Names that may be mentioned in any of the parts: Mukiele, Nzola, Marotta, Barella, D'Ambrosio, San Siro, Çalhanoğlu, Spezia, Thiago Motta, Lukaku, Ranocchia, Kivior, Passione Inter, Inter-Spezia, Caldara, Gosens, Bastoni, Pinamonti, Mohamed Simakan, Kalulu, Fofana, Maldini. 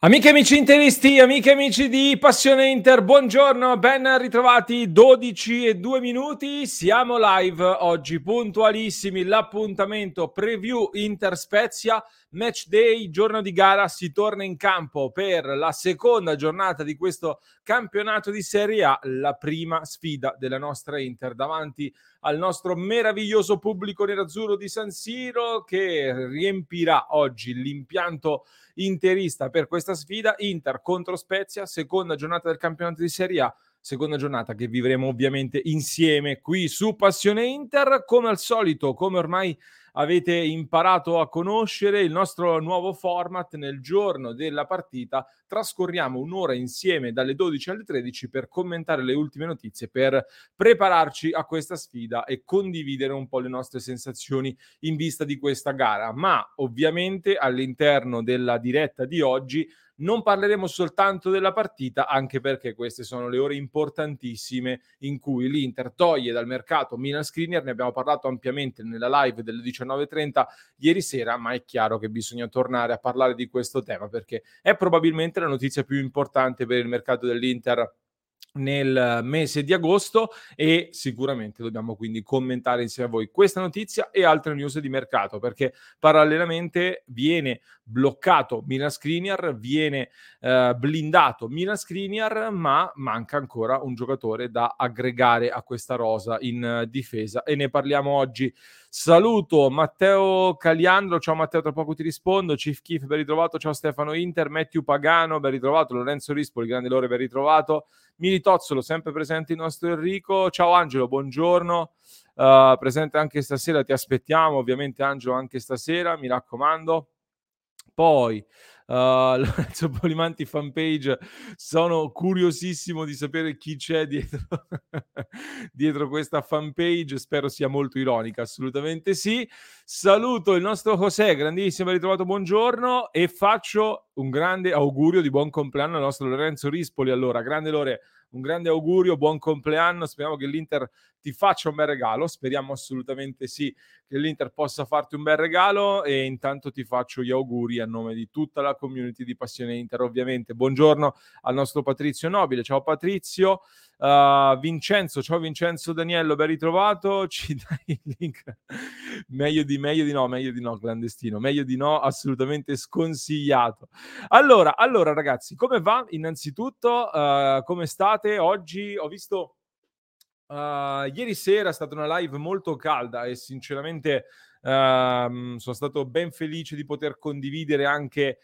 Amiche e amici interisti, amiche e amici di Passione Inter, buongiorno, ben ritrovati, 12:02, siamo live oggi, puntualissimi, l'appuntamento preview Inter-Spezia, match day, giorno di gara, si torna in campo per la seconda giornata di questo campionato di Serie A, la prima sfida della nostra Inter davanti al nostro meraviglioso pubblico nerazzurro di San Siro che riempirà oggi l'impianto interista per questa sfida. Inter contro Spezia, seconda giornata del campionato di Serie A, seconda giornata che vivremo ovviamente insieme qui su Passione Inter. Come al solito, come ormai avete imparato a conoscere, il nostro nuovo format: nel giorno della partita trascorriamo un'ora insieme dalle 12 alle 13 per commentare le ultime notizie, per prepararci a questa sfida e condividere un po' le nostre sensazioni in vista di questa gara. Ma ovviamente all'interno della diretta di oggi non parleremo soltanto della partita, anche perché queste sono le ore importantissime in cui l'Inter toglie dal mercato Milan Skriniar. Ne abbiamo parlato ampiamente nella live delle 19:30 ieri sera, ma è chiaro che bisogna tornare a parlare di questo tema perché è probabilmente la notizia più importante per il mercato dell'Inter nel mese di agosto, e sicuramente dobbiamo quindi commentare insieme a voi questa notizia e altre news di mercato, perché parallelamente viene bloccato Milan Skriniar, viene blindato Milan Skriniar, ma manca ancora un giocatore da aggregare a questa rosa in difesa e ne parliamo oggi. Saluto Matteo Caliandro, ciao Matteo, tra poco ti rispondo. Chief Kif, ben ritrovato, ciao Stefano Inter. Matthew Pagano, ben ritrovato. Lorenzo Rispoli, grande Lore, ben ritrovato. Militozzolo, sempre presente il nostro Enrico. Ciao Angelo, buongiorno. Presente anche stasera, ti aspettiamo ovviamente Angelo anche stasera, mi raccomando. Poi Lorenzo Polimanti, fanpage, sono curiosissimo di sapere chi c'è dietro dietro questa fanpage, spero sia molto ironica, assolutamente sì. Saluto il nostro José, grandissimo, ben ritrovato, buongiorno, e faccio un grande augurio di buon compleanno al nostro Lorenzo Rispoli. Allora, grande Lore, un grande augurio, buon compleanno, speriamo che l'Inter ti faccia un bel regalo, speriamo assolutamente sì che l'Inter possa farti un bel regalo, e intanto ti faccio gli auguri a nome di tutta la community di Passione Inter ovviamente. Buongiorno al nostro Patrizio Nobile, ciao Patrizio. Vincenzo, ciao Vincenzo Daniello, ben ritrovato, ci dai il link? meglio di no, clandestino, meglio di no, assolutamente sconsigliato. Allora ragazzi, come va innanzitutto? Come state? Oggi ho visto ieri sera è stata una live molto calda e sinceramente sono stato ben felice di poter condividere anche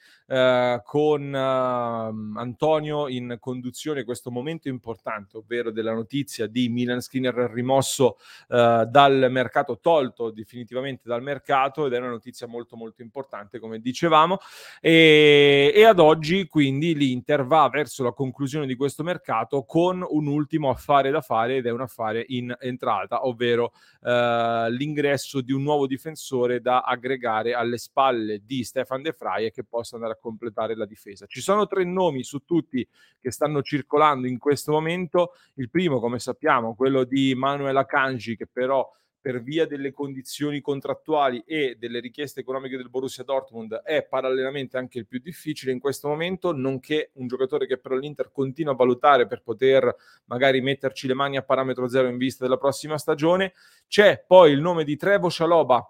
con Antonio in conduzione questo momento importante, ovvero della notizia di Milan Skriniar rimosso dal mercato, tolto definitivamente dal mercato, ed è una notizia molto molto importante come dicevamo, e ad oggi quindi l'Inter va verso la conclusione di questo mercato con un ultimo affare da fare, ed è un affare in entrata, ovvero l'ingresso di un nuovo difensore da aggregare alle spalle di Stefan De Vrij e che possa andare a completare la difesa. Ci sono tre nomi su tutti che stanno circolando in questo momento. Il primo, come sappiamo, quello di Manuel Akanji, che però per via delle condizioni contrattuali e delle richieste economiche del Borussia Dortmund è parallelamente anche il più difficile in questo momento, nonché un giocatore che però l'Inter continua a valutare per poter magari metterci le mani a parametro zero in vista della prossima stagione. C'è poi il nome di Trevoh Chalobah,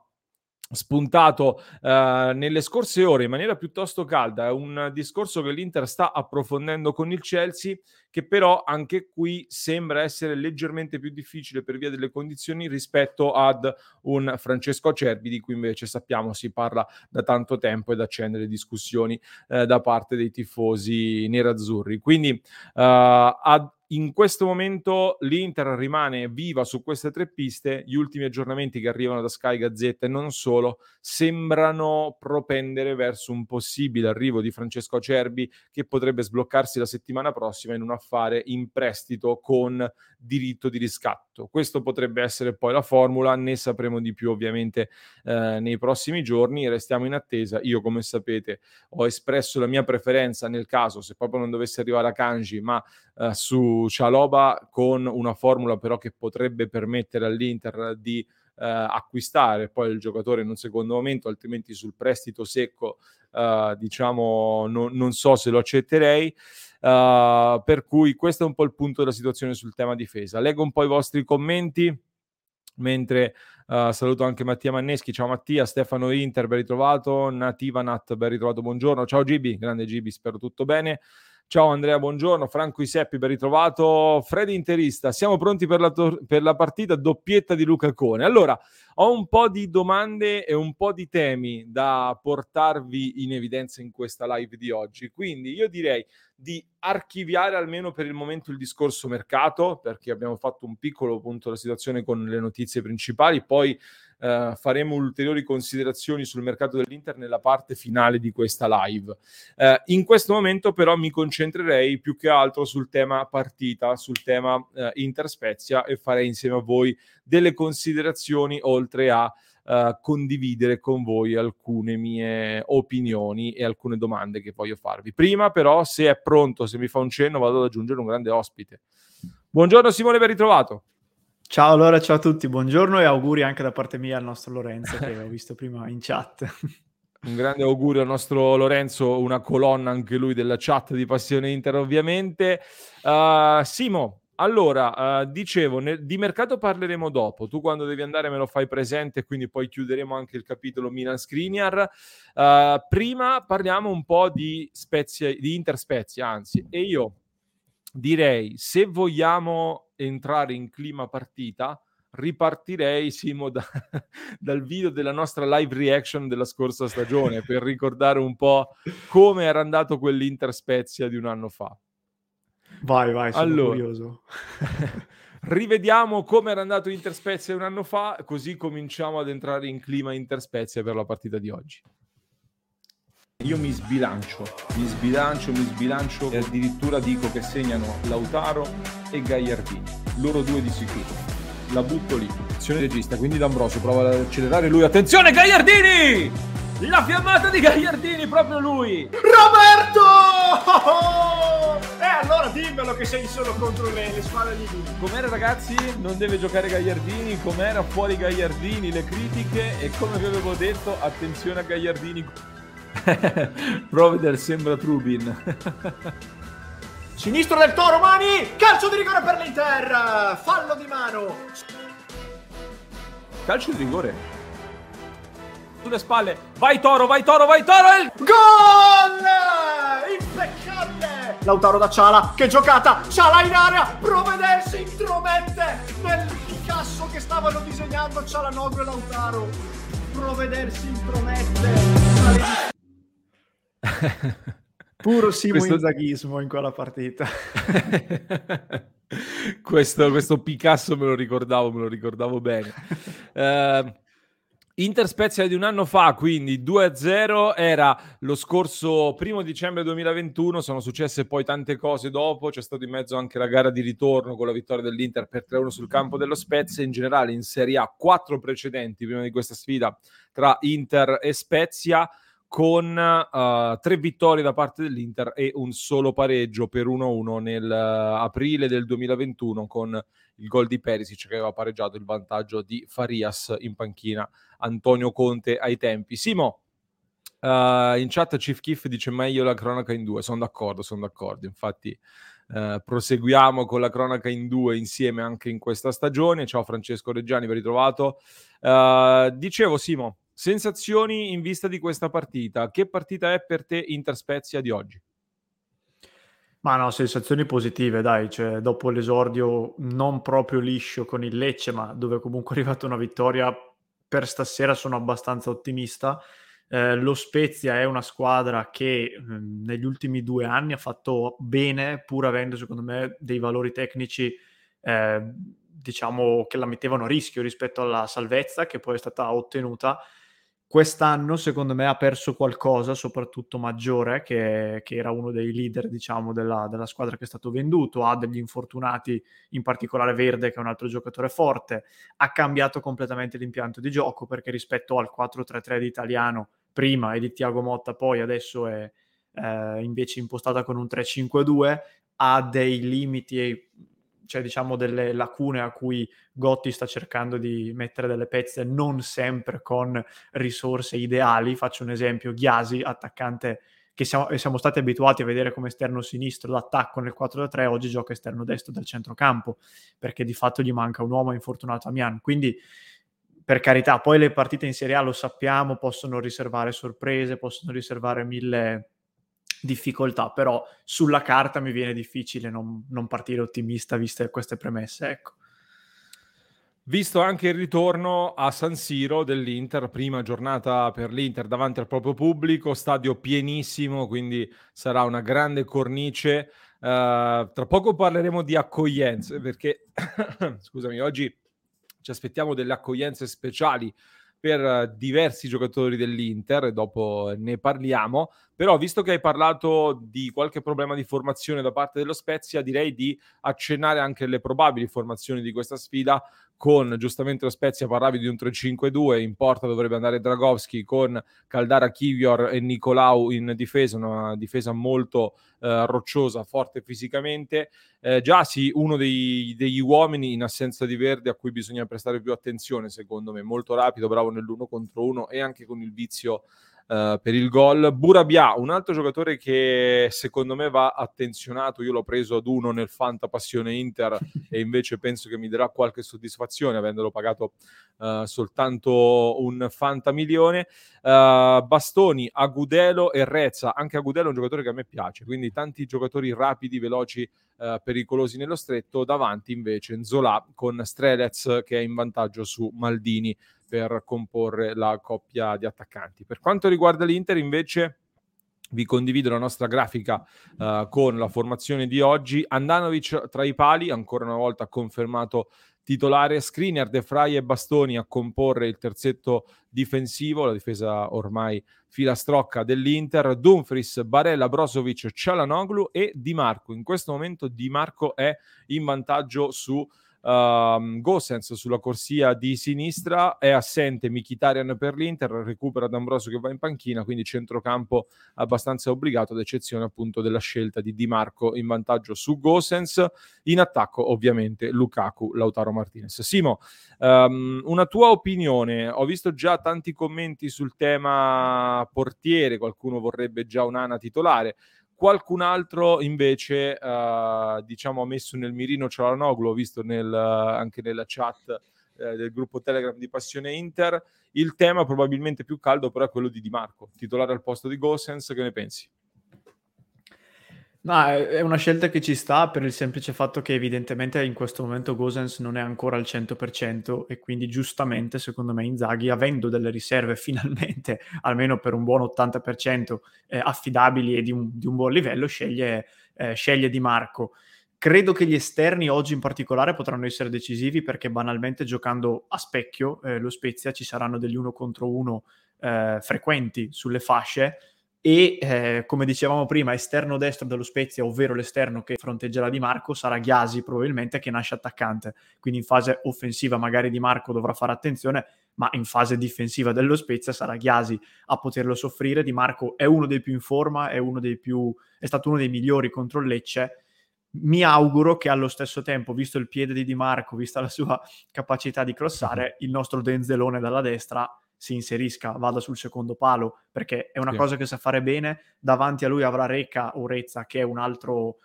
spuntato nelle scorse ore in maniera piuttosto calda. È un discorso che l'Inter sta approfondendo con il Chelsea, che però anche qui sembra essere leggermente più difficile per via delle condizioni rispetto ad un Francesco Acerbi, di cui invece sappiamo si parla da tanto tempo ed accende le discussioni da parte dei tifosi nerazzurri. Quindi ad In questo momento l'Inter rimane viva su queste tre piste. Gli ultimi aggiornamenti che arrivano da Sky, Gazzetta e non solo sembrano propendere verso un possibile arrivo di Francesco Acerbi, che potrebbe sbloccarsi la settimana prossima in un affare in prestito con diritto di riscatto. Questo potrebbe essere poi la formula, ne sapremo di più ovviamente nei prossimi giorni, restiamo in attesa. Io, come sapete, ho espresso la mia preferenza, nel caso se proprio non dovesse arrivare a Kanji, ma su Chalobah, con una formula però che potrebbe permettere all'Inter di acquistare poi il giocatore in un secondo momento, altrimenti sul prestito secco diciamo non so se lo accetterei, per cui questo è un po' il punto della situazione sul tema difesa. Leggo un po' i vostri commenti mentre saluto anche Mattia Manneschi. Ciao Mattia. Stefano Inter, ben ritrovato. Nativa Nat, ben ritrovato, buongiorno. Ciao Gibi, grande Gibi, spero tutto bene. Ciao Andrea, buongiorno. Franco Iseppi, ben ritrovato. Freddy Interista, siamo pronti per la partita, doppietta di Lucacone. Allora, ho un po' di domande e un po' di temi da portarvi in evidenza in questa live di oggi, quindi io direi di archiviare almeno per il momento il discorso mercato, perché abbiamo fatto un piccolo punto della situazione con le notizie principali, poi faremo ulteriori considerazioni sul mercato dell'Inter nella parte finale di questa live. In questo momento però mi concentrerei più che altro sul tema partita, sul tema Inter-Spezia, e farei insieme a voi delle considerazioni, oltre a condividere con voi alcune mie opinioni e alcune domande che voglio farvi. Prima però, se è pronto, se mi fa un cenno, vado ad aggiungere un grande ospite. Buongiorno Simone, ben ritrovato. Ciao Laura, ciao a tutti, buongiorno e auguri anche da parte mia al nostro Lorenzo che ho visto prima in chat. Un grande augurio al nostro Lorenzo, una colonna anche lui della chat di Passione Inter ovviamente. Simo, allora, dicevo, di mercato parleremo dopo, tu quando devi andare me lo fai presente, quindi poi chiuderemo anche il capitolo Milan Skriniar. Prima parliamo un po' di Spezia, di Inter-Spezia anzi, e io direi, se vogliamo entrare in clima partita, ripartirei Simo dal video della nostra live reaction della scorsa stagione per ricordare un po' come era andato quell'Inter-Spezia di un anno fa. Vai, sono allora, curioso. Rivediamo come era andato Inter-Spezia un anno fa, così cominciamo ad entrare in clima Inter-Spezia per la partita di oggi. Io mi sbilancio e addirittura dico che segnano Lautaro e Gagliardini, loro due di sicuro. La butto lì. Azione regista, quindi D'Ambrosio prova ad accelerare lui. Attenzione Gagliardini! La fiammata di Gagliardini, proprio lui! Roberto! Oh! Allora dimmelo che sei solo contro le squadre di lui. Com'era ragazzi? Non deve giocare Gagliardini, com'era fuori Gagliardini, le critiche, e come vi avevo detto, attenzione a Gagliardini. Proveder sembra Trubin. Sinistro del Toro, mani! Calcio di rigore per l'Inter! Fallo di mano! Calcio di rigore? Sulle spalle, vai Toro, il gol impeccabile. Lautaro da Ciala, che giocata, Ciala in area, Proveder si intromette nel Picasso che stavano disegnando Cialanoglu e Lautaro, Proveder si intromette. Puro Simo Inzaghismo in quella partita. questo Picasso me lo ricordavo bene. Inter-Spezia di un anno fa, quindi 2-0, era lo scorso 1 dicembre 2021, sono successe poi tante cose dopo, c'è stato in mezzo anche la gara di ritorno con la vittoria dell'Inter per 3-1 sul campo dello Spezia. In generale in Serie A 4 precedenti prima di questa sfida tra Inter e Spezia, con 3 vittorie da parte dell'Inter e un solo pareggio per 1-1 nell'aprile del 2021 con il gol di Perisic che aveva pareggiato il vantaggio di Farias, in panchina Antonio Conte ai tempi. Simo, in chat Chief Kiff dice meglio la cronaca in 2, sono d'accordo, infatti proseguiamo con la cronaca in 2 insieme anche in questa stagione. Ciao Francesco Reggiani, ben ritrovato. Dicevo Simo, sensazioni in vista di questa partita, che partita è per te Inter-Spezia di oggi? Ma no, sensazioni positive dai, cioè dopo l'esordio non proprio liscio con il Lecce, ma dove comunque è arrivata una vittoria, per stasera sono abbastanza ottimista. Lo Spezia è una squadra che negli ultimi 2 anni ha fatto bene, pur avendo secondo me dei valori tecnici diciamo che la mettevano a rischio rispetto alla salvezza che poi è stata ottenuta. Quest'anno secondo me ha perso qualcosa, soprattutto Maggiore, che era uno dei leader diciamo della squadra, che è stato venduto. Ha degli infortunati, in particolare Verde, che è un altro giocatore forte. Ha cambiato completamente l'impianto di gioco, perché rispetto al 4-3-3 di Italiano prima e di Thiago Motta poi, adesso è invece impostata con un 3-5-2. Ha dei limiti e cioè diciamo delle lacune a cui Gotti sta cercando di mettere delle pezze, non sempre con risorse ideali. Faccio un esempio: Gyasi, attaccante che siamo stati abituati a vedere come esterno sinistro d'attacco nel 4-3, oggi gioca esterno destro del centrocampo, perché di fatto gli manca un uomo infortunato a Milan. Quindi, per carità, poi le partite in Serie A, lo sappiamo, possono riservare sorprese, possono riservare mille difficoltà, però sulla carta mi viene difficile non partire ottimista viste queste premesse, ecco. Visto anche il ritorno a San Siro dell'Inter, prima giornata per l'Inter davanti al proprio pubblico, stadio pienissimo, quindi sarà una grande cornice. Tra poco parleremo di accoglienze, perché scusami, oggi ci aspettiamo delle accoglienze speciali per diversi giocatori dell'Inter, e dopo ne parliamo. Però, visto che hai parlato di qualche problema di formazione da parte dello Spezia, direi di accennare anche le probabili formazioni di questa sfida. Con, giustamente, lo Spezia, parlavi di un 3-5-2, in porta dovrebbe andare Dragovski, con Caldara, Kivior e Nicolau in difesa, una difesa molto rocciosa, forte fisicamente. Gyasi, uno degli uomini in assenza di Verde a cui bisogna prestare più attenzione, secondo me, molto rapido, bravo nell'1 contro 1 e anche con il vizio per il gol. Burabia, un altro giocatore che secondo me va attenzionato. Io l'ho preso ad 1 nel Fanta Passione Inter e invece penso che mi darà qualche soddisfazione, avendolo pagato soltanto un Fanta milione. Bastoni, Agudelo e Rezza. Anche Agudelo è un giocatore che a me piace, quindi tanti giocatori rapidi, veloci, pericolosi nello stretto. Davanti invece Nzola con Strelec, che è in vantaggio su Maldini, per comporre la coppia di attaccanti. Per quanto riguarda l'Inter, invece, vi condivido la nostra grafica con la formazione di oggi. Andanovic tra i pali, ancora una volta confermato titolare. Skriniar, De Vrij e Bastoni a comporre il terzetto difensivo, la difesa ormai filastrocca dell'Inter. Dumfries, Barella, Brozovic, Çalhanoğlu e Di Marco. In questo momento Di Marco è in vantaggio su Gosens sulla corsia di sinistra. È assente Mkhitaryan per l'Inter, recupera D'Ambrosio che va in panchina, quindi centrocampo abbastanza obbligato, ad eccezione appunto della scelta di Di Marco in vantaggio su Gosens. In attacco ovviamente Lukaku, Lautaro Martinez. Simo, una tua opinione. Ho visto già tanti commenti sul tema portiere, qualcuno vorrebbe già Onana titolare, qualcun altro invece diciamo ha messo nel mirino Çalhanoğlu, ho visto anche nella chat del gruppo Telegram di Passione Inter. Il tema probabilmente più caldo però è quello di Di Marco, titolare al posto di Gosens. Che ne pensi? No, è una scelta che ci sta, per il semplice fatto che evidentemente in questo momento Gosens non è ancora al 100%, e quindi giustamente secondo me Inzaghi, avendo delle riserve finalmente, almeno per un buon 80% affidabili e di un buon livello, sceglie Di Marco. Credo che gli esterni oggi in particolare potranno essere decisivi, perché banalmente giocando a specchio lo Spezia, ci saranno degli 1 contro 1 frequenti sulle fasce. E come dicevamo prima, esterno destro dello Spezia, ovvero l'esterno che fronteggerà Di Marco, sarà Gyasi probabilmente, che nasce attaccante, quindi in fase offensiva magari Di Marco dovrà fare attenzione, ma in fase difensiva dello Spezia sarà Gyasi a poterlo soffrire. Di Marco è uno dei più in forma, è stato uno dei migliori contro il Lecce. Mi auguro che allo stesso tempo, visto il piede di Di Marco, vista la sua capacità di crossare, il nostro Denzelone dalla destra si inserisca, vada sul secondo palo, perché è una cosa che sa fare bene. Davanti a lui avrà Reca o Rezza, che è un altro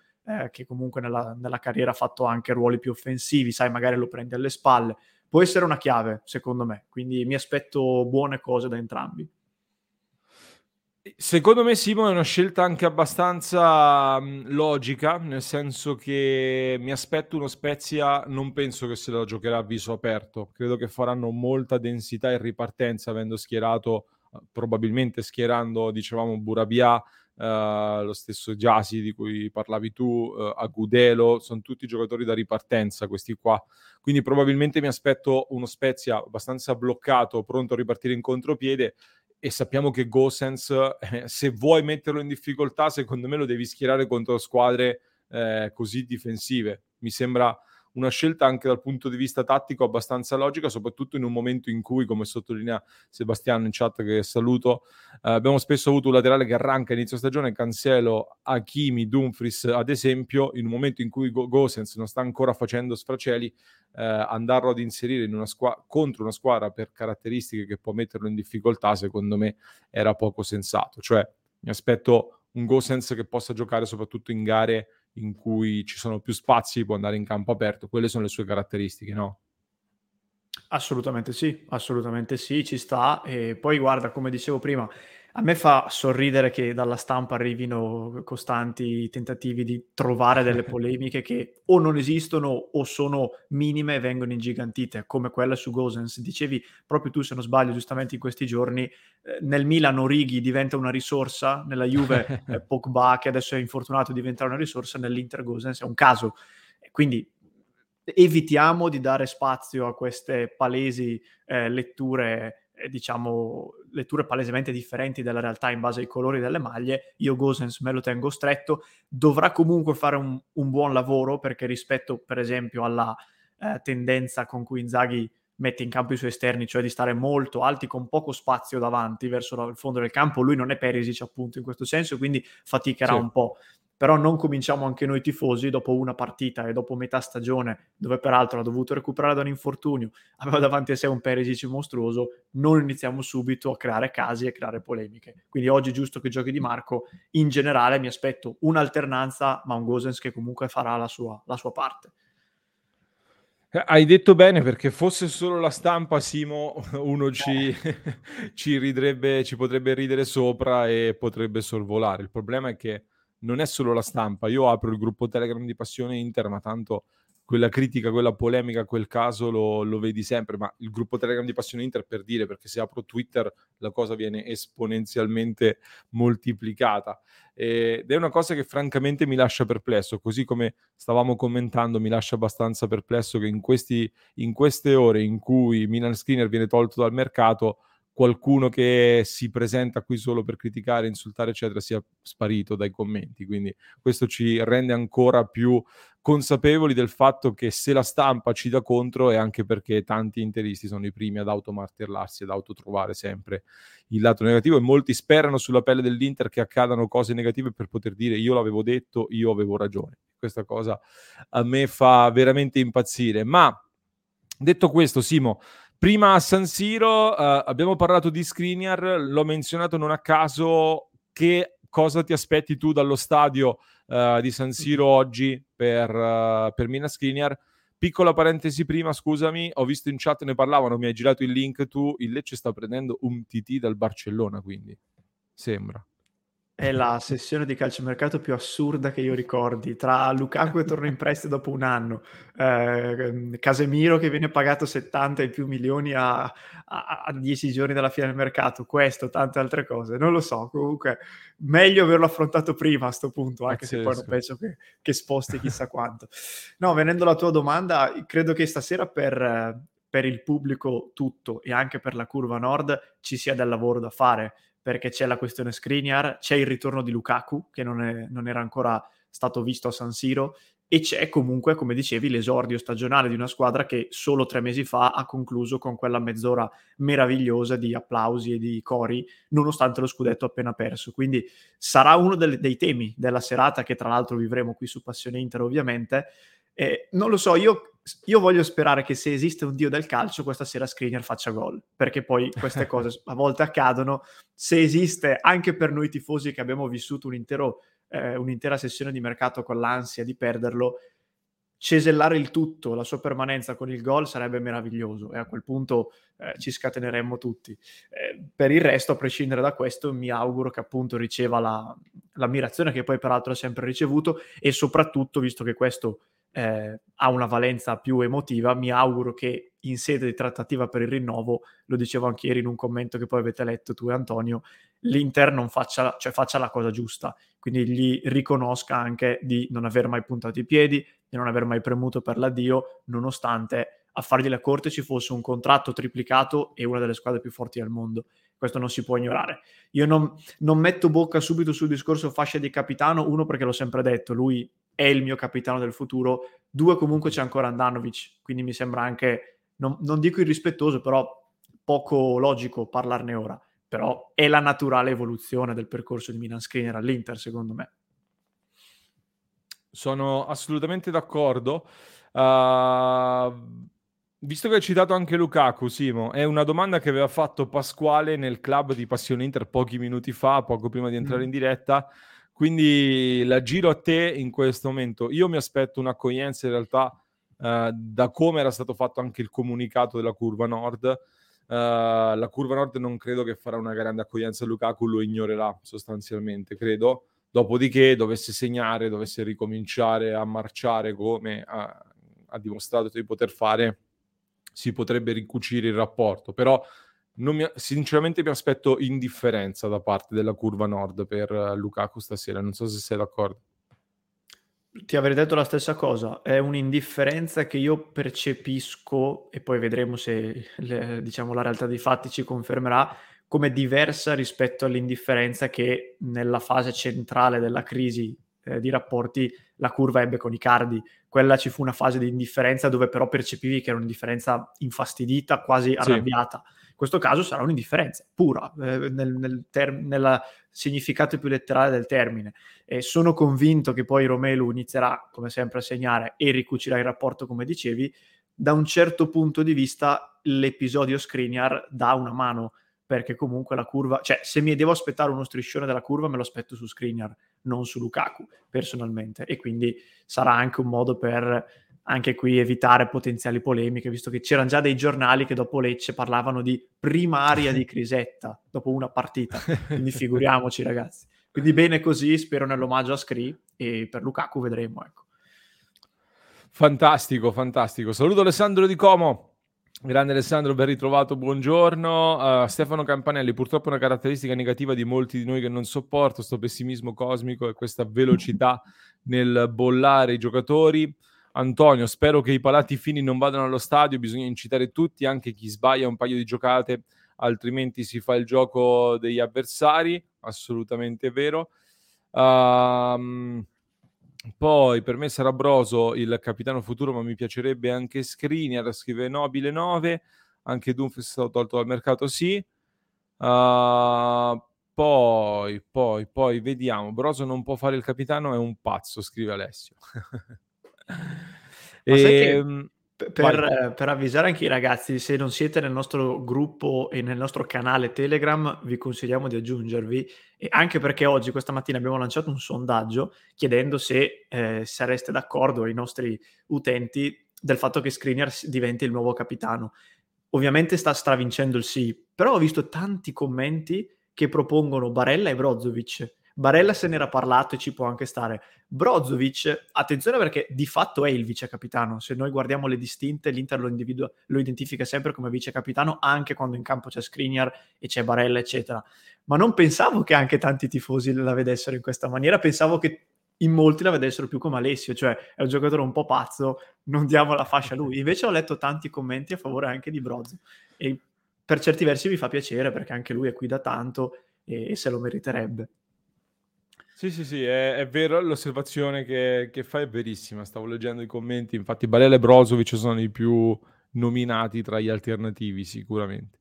che comunque nella carriera ha fatto anche ruoli più offensivi, sai, magari lo prende alle spalle. Può essere una chiave, secondo me, quindi mi aspetto buone cose da entrambi. Secondo me, Simon, è una scelta anche abbastanza logica, nel senso che mi aspetto uno Spezia, non penso che se la giocherà a viso aperto. Credo che faranno molta densità in ripartenza, avendo schierato probabilmente schierando, dicevamo, Burabia, lo stesso Gyasi di cui parlavi tu, Agudelo, sono tutti giocatori da ripartenza questi qua, quindi probabilmente mi aspetto uno Spezia abbastanza bloccato, pronto a ripartire in contropiede, e sappiamo che Gosens, se vuoi metterlo in difficoltà, secondo me lo devi schierare contro squadre così difensive. Mi sembra una scelta anche dal punto di vista tattico abbastanza logica, soprattutto in un momento in cui, come sottolinea Sebastiano in chat, che saluto, abbiamo spesso avuto un laterale che arranca inizio stagione, Cancelo, Hakimi, Dumfries ad esempio, in un momento in cui Gosens non sta ancora facendo sfraceli, andarlo ad inserire in una contro una squadra per caratteristiche che può metterlo in difficoltà, secondo me era poco sensato. Cioè mi aspetto un Gosens che possa giocare soprattutto in gare in cui ci sono più spazi, può andare in campo aperto, quelle sono le sue caratteristiche, no? Assolutamente sì, ci sta. E poi guarda, come dicevo prima, a me fa sorridere che dalla stampa arrivino costanti tentativi di trovare delle polemiche che o non esistono o sono minime e vengono ingigantite, come quella su Gosens. Dicevi proprio tu, se non sbaglio, giustamente in questi giorni, nel Milan Origi diventa una risorsa, nella Juve Pogba, che adesso è infortunato, diventerà una risorsa, nell'Inter Gosens è un caso. Quindi evitiamo di dare spazio a queste palesi letture palesemente differenti dalla realtà in base ai colori delle maglie. Io Gosens me lo tengo stretto, dovrà comunque fare un buon lavoro, perché rispetto per esempio alla tendenza con cui Inzaghi mette in campo i suoi esterni, cioè di stare molto alti con poco spazio davanti verso il fondo del campo, lui non è Perisic appunto in questo senso, quindi faticherà un po'. Però non cominciamo anche noi tifosi, dopo una partita e dopo metà stagione, dove peraltro ha dovuto recuperare da un infortunio, aveva davanti a sé un Perisic mostruoso, non iniziamo subito a creare casi e creare polemiche. Quindi oggi è giusto che giochi Di Marco, in generale mi aspetto un'alternanza, ma un Gosens che comunque farà la sua parte. Hai detto bene, perché fosse solo la stampa, Simo, uno ci potrebbe ridere sopra e potrebbe sorvolare. Il problema è che non è solo la stampa. Io apro il gruppo Telegram di Passione Inter, ma tanto quella critica, quella polemica, quel caso lo vedi sempre. Ma il gruppo Telegram di Passione Inter, per dire, perché se apro Twitter la cosa viene esponenzialmente moltiplicata, ed è una cosa che francamente mi lascia perplesso. Così come stavamo commentando, mi lascia abbastanza perplesso che in queste ore in cui Milan Skriniar viene tolto dal mercato, qualcuno che si presenta qui solo per criticare, insultare, eccetera, sia sparito dai commenti. Quindi questo ci rende ancora più consapevoli del fatto che se la stampa ci dà contro è anche perché tanti interisti sono i primi ad automartellarsi, ad autotrovare sempre il lato negativo, e molti sperano sulla pelle dell'Inter che accadano cose negative per poter dire io l'avevo detto, io avevo ragione. Questa cosa a me fa veramente impazzire. Ma detto questo, Simo, prima a San Siro abbiamo parlato di Skriniar, l'ho menzionato non a caso. Che cosa ti aspetti tu dallo stadio di San Siro oggi per Milan Skriniar? Piccola parentesi prima, scusami, ho visto in chat, ne parlavano, mi hai girato il link tu, il Lecce sta prendendo un TT dal Barcellona, quindi sembra. È la sessione di calciomercato più assurda che io ricordi, tra Lukaku che torna in prestito dopo un anno, Casemiro che viene pagato 70 e più milioni a 10 giorni dalla fine del mercato, questo, tante altre cose, non lo so. Comunque meglio averlo affrontato prima a sto punto, anche se poi non penso che sposti chissà quanto. No, venendo alla tua domanda, credo che stasera per il pubblico tutto e anche per la curva nord ci sia del lavoro da fare, perché c'è la questione Skriniar, c'è il ritorno di Lukaku, che non era ancora stato visto a San Siro, e c'è comunque, come dicevi, l'esordio stagionale di una squadra che solo 3 mesi fa ha concluso con quella mezz'ora meravigliosa di applausi e di cori, nonostante lo scudetto appena perso. Quindi sarà uno dei temi della serata, che tra l'altro vivremo qui su Passione Inter ovviamente. Non lo so, io voglio sperare che, se esiste un dio del calcio, questa sera Skriniar faccia gol, perché poi queste cose a volte accadono. Se esiste, anche per noi tifosi che abbiamo vissuto un'intera sessione di mercato con l'ansia di perderlo, cesellare il tutto, la sua permanenza con il gol sarebbe meraviglioso, e a quel punto ci scateneremmo tutti. Per il resto, a prescindere da questo, mi auguro che appunto riceva l'ammirazione che poi peraltro ha sempre ricevuto, e soprattutto, visto che questo ha una valenza più emotiva, mi auguro che in sede di trattativa per il rinnovo, lo dicevo anche ieri in un commento che poi avete letto tu e Antonio, l'Inter non faccia, cioè faccia la cosa giusta, quindi gli riconosca anche di non aver mai puntato i piedi, di non aver mai premuto per l'addio, nonostante a fargli la corte ci fosse un contratto triplicato e una delle squadre più forti al mondo. Questo non si può ignorare. Io non metto bocca subito sul discorso fascia di capitano, uno perché l'ho sempre detto, lui è il mio capitano del futuro, due comunque c'è ancora Andanovic, quindi mi sembra anche, non dico irrispettoso, però poco logico parlarne ora, però è la naturale evoluzione del percorso di Milan Skriniar all'Inter, secondo me. Sono assolutamente d'accordo. Visto che hai citato anche Lukaku, Simo, è una domanda che aveva fatto Pasquale nel club di Passione Inter pochi minuti fa, poco prima di entrare in diretta, quindi la giro a te in questo momento. Io mi aspetto un'accoglienza in realtà da come era stato fatto anche il comunicato della Curva Nord. La Curva Nord non credo che farà una grande accoglienza a Lukaku, lo ignorerà sostanzialmente, credo. Dopodiché dovesse segnare, dovesse ricominciare a marciare come ha dimostrato di poter fare, si potrebbe ricucire il rapporto, però sinceramente mi aspetto indifferenza da parte della Curva Nord per Lukaku stasera, non so se sei d'accordo. Ti avrei detto la stessa cosa, è un'indifferenza che io percepisco, e poi vedremo se diciamo la realtà dei fatti ci confermerà, come diversa rispetto all'indifferenza che nella fase centrale della crisi di rapporti la Curva ebbe con Icardi. Quella ci fu una fase di indifferenza dove però percepivi che era un'indifferenza infastidita, quasi arrabbiata. Sì. In questo caso sarà un'indifferenza pura, nel significato più letterale del termine. Sono convinto che poi Romelu inizierà, come sempre, a segnare e ricucirà il rapporto, come dicevi. Da un certo punto di vista l'episodio Skriniar dà una mano, perché comunque la Curva, cioè se mi devo aspettare uno striscione della Curva me lo aspetto su Skriniar, non su Lukaku personalmente, e quindi sarà anche un modo per anche qui evitare potenziali polemiche, visto che c'erano già dei giornali che dopo Lecce parlavano di primaria di Crisetta dopo una partita, quindi figuriamoci ragazzi, quindi bene così, spero nell'omaggio a Skri, e per Lukaku vedremo, ecco. Fantastico, saluto Alessandro di Como. Grande Alessandro, ben ritrovato, buongiorno. Stefano Campanelli, purtroppo una caratteristica negativa di molti di noi che non sopporto, sto pessimismo cosmico e questa velocità nel bollare i giocatori. Antonio, spero che i palati fini non vadano allo stadio, bisogna incitare tutti, anche chi sbaglia un paio di giocate, altrimenti si fa il gioco degli avversari, assolutamente vero. Poi per me sarà Brozo il capitano futuro, ma mi piacerebbe anche Skriniar, scrive Nobile 9. Anche Dumfries è stato tolto dal mercato, sì. Poi vediamo, Brozo non può fare il capitano, è un pazzo, scrive Alessio. Per avvisare anche i ragazzi, se non siete nel nostro gruppo e nel nostro canale Telegram, vi consigliamo di aggiungervi, e anche perché oggi, questa mattina, abbiamo lanciato un sondaggio chiedendo se sareste d'accordo ai nostri utenti del fatto che Skriniar diventi il nuovo capitano. Ovviamente sta stravincendo il sì, però ho visto tanti commenti che propongono Barella e Brozovic. Barella se n'era parlato e ci può anche stare. Brozovic, attenzione, perché di fatto è il vice capitano. Se noi guardiamo le distinte, l'Inter lo identifica sempre come vice capitano, anche quando in campo c'è Skriniar e c'è Barella, eccetera. Ma non pensavo che anche tanti tifosi la vedessero in questa maniera, pensavo che in molti la vedessero più come Alessio, cioè è un giocatore un po' pazzo, non diamo la fascia a lui. Invece ho letto tanti commenti a favore anche di Brozo, e per certi versi mi fa piacere, perché anche lui è qui da tanto e se lo meriterebbe. Sì, è vero, l'osservazione che fai è verissima, stavo leggendo i commenti, infatti Barella e Brozovic sono i più nominati tra gli alternativi sicuramente.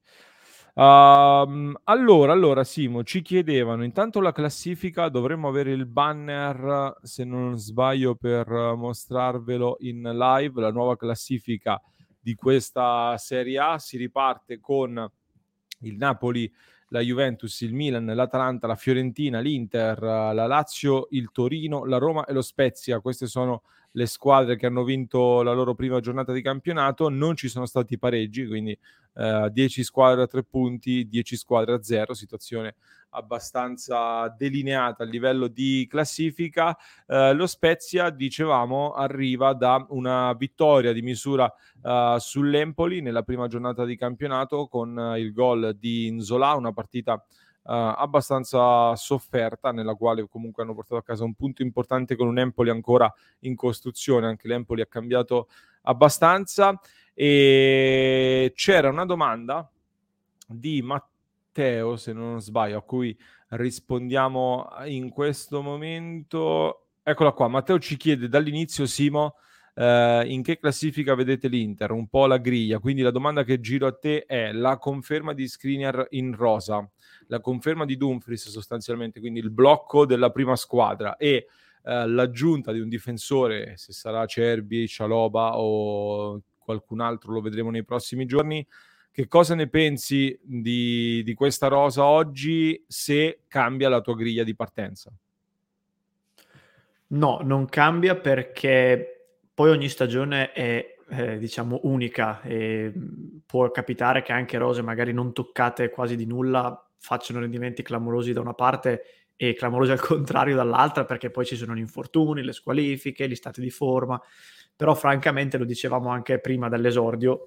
Allora Simo, ci chiedevano intanto la classifica, dovremmo avere il banner, se non sbaglio, per mostrarvelo in live, la nuova classifica di questa Serie A. Si riparte con il Napoli, la Juventus, il Milan, l'Atalanta, la Fiorentina, l'Inter, la Lazio, il Torino, la Roma e lo Spezia. Queste sono le squadre che hanno vinto la loro prima giornata di campionato non ci sono stati pareggi, quindi 10 squadre a 3 punti, 10 squadre a 0, situazione abbastanza delineata a livello di classifica. Lo Spezia, dicevamo, arriva da una vittoria di misura sull'Empoli nella prima giornata di campionato con il gol di Nzola, una partita abbastanza sofferta, nella quale comunque hanno portato a casa un punto importante con un Empoli ancora in costruzione. Anche l'Empoli ha cambiato abbastanza, e c'era una domanda di Matteo, se non sbaglio, a cui rispondiamo in questo momento. Eccola qua, Matteo ci chiede dall'inizio: Simo, in che classifica vedete l'Inter? Un po' la griglia, quindi la domanda che giro a te è: la conferma di Skriniar in rosa, la conferma di Dumfries sostanzialmente, quindi il blocco della prima squadra, e l'aggiunta di un difensore, se sarà Acerbi, Chalobah o qualcun altro, lo vedremo nei prossimi giorni. Che cosa ne pensi di questa rosa oggi, se cambia la tua griglia di partenza? No, non cambia, perché poi ogni stagione è, diciamo, unica, e può capitare che anche rose magari non toccate quasi di nulla facciano rendimenti clamorosi da una parte e clamorosi al contrario dall'altra, perché poi ci sono gli infortuni, le squalifiche, gli stati di forma. Però francamente, lo dicevamo anche prima dall'esordio,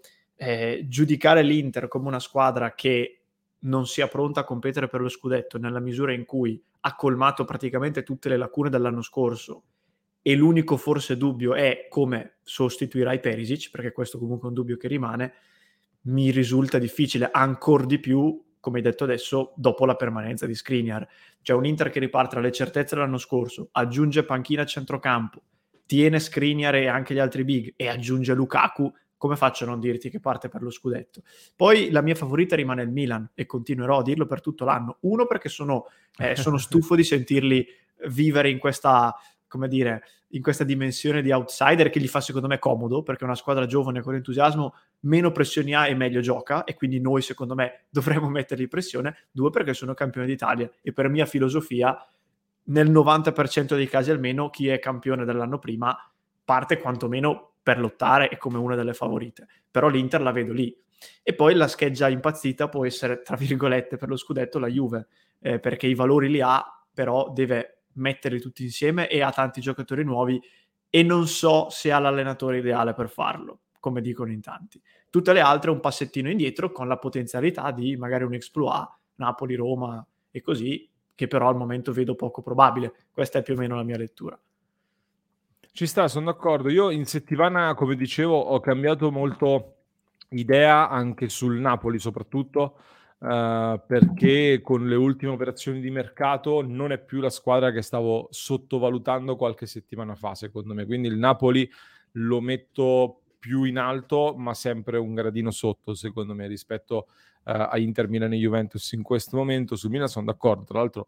giudicare l'Inter come una squadra che non sia pronta a competere per lo scudetto, nella misura in cui ha colmato praticamente tutte le lacune dell'anno scorso, e l'unico forse dubbio è come sostituirai Perisic, perché questo comunque è un dubbio che rimane, mi risulta difficile, ancor di più, come hai detto adesso, dopo la permanenza di Skriniar. Cioè un Inter che riparte dalle certezze dell'anno scorso, aggiunge panchina a centrocampo, tiene Skriniar e anche gli altri big, e aggiunge Lukaku, come faccio a non dirti che parte per lo scudetto? Poi la mia favorita rimane il Milan, e continuerò a dirlo per tutto l'anno. Uno, perché sono stufo di sentirli vivere in questa, come dire, in questa dimensione di outsider, che gli fa secondo me comodo, perché una squadra giovane con entusiasmo meno pressioni ha e meglio gioca, e quindi noi secondo me dovremmo mettergli pressione. Due, perché sono campione d'Italia, e per mia filosofia nel 90% dei casi almeno chi è campione dell'anno prima parte quantomeno per lottare e come una delle favorite. Però l'Inter la vedo lì. E poi la scheggia impazzita può essere, tra virgolette, per lo scudetto la Juve, perché i valori li ha, però deve metterli tutti insieme e ha tanti giocatori nuovi, e non so se ha l'allenatore ideale per farlo, come dicono in tanti. Tutte le altre un passettino indietro, con la potenzialità di magari un exploit, Napoli, Roma e così, che però al momento vedo poco probabile. Questa è più o meno la mia lettura. Ci sta, sono d'accordo. Io in settimana, come dicevo, ho cambiato molto idea anche sul Napoli soprattutto, perché con le ultime operazioni di mercato non è più la squadra che stavo sottovalutando qualche settimana fa, secondo me. Quindi il Napoli lo metto più in alto, ma sempre un gradino sotto, secondo me, rispetto a Inter, Milan e Juventus in questo momento. Su Milan sono d'accordo, tra l'altro,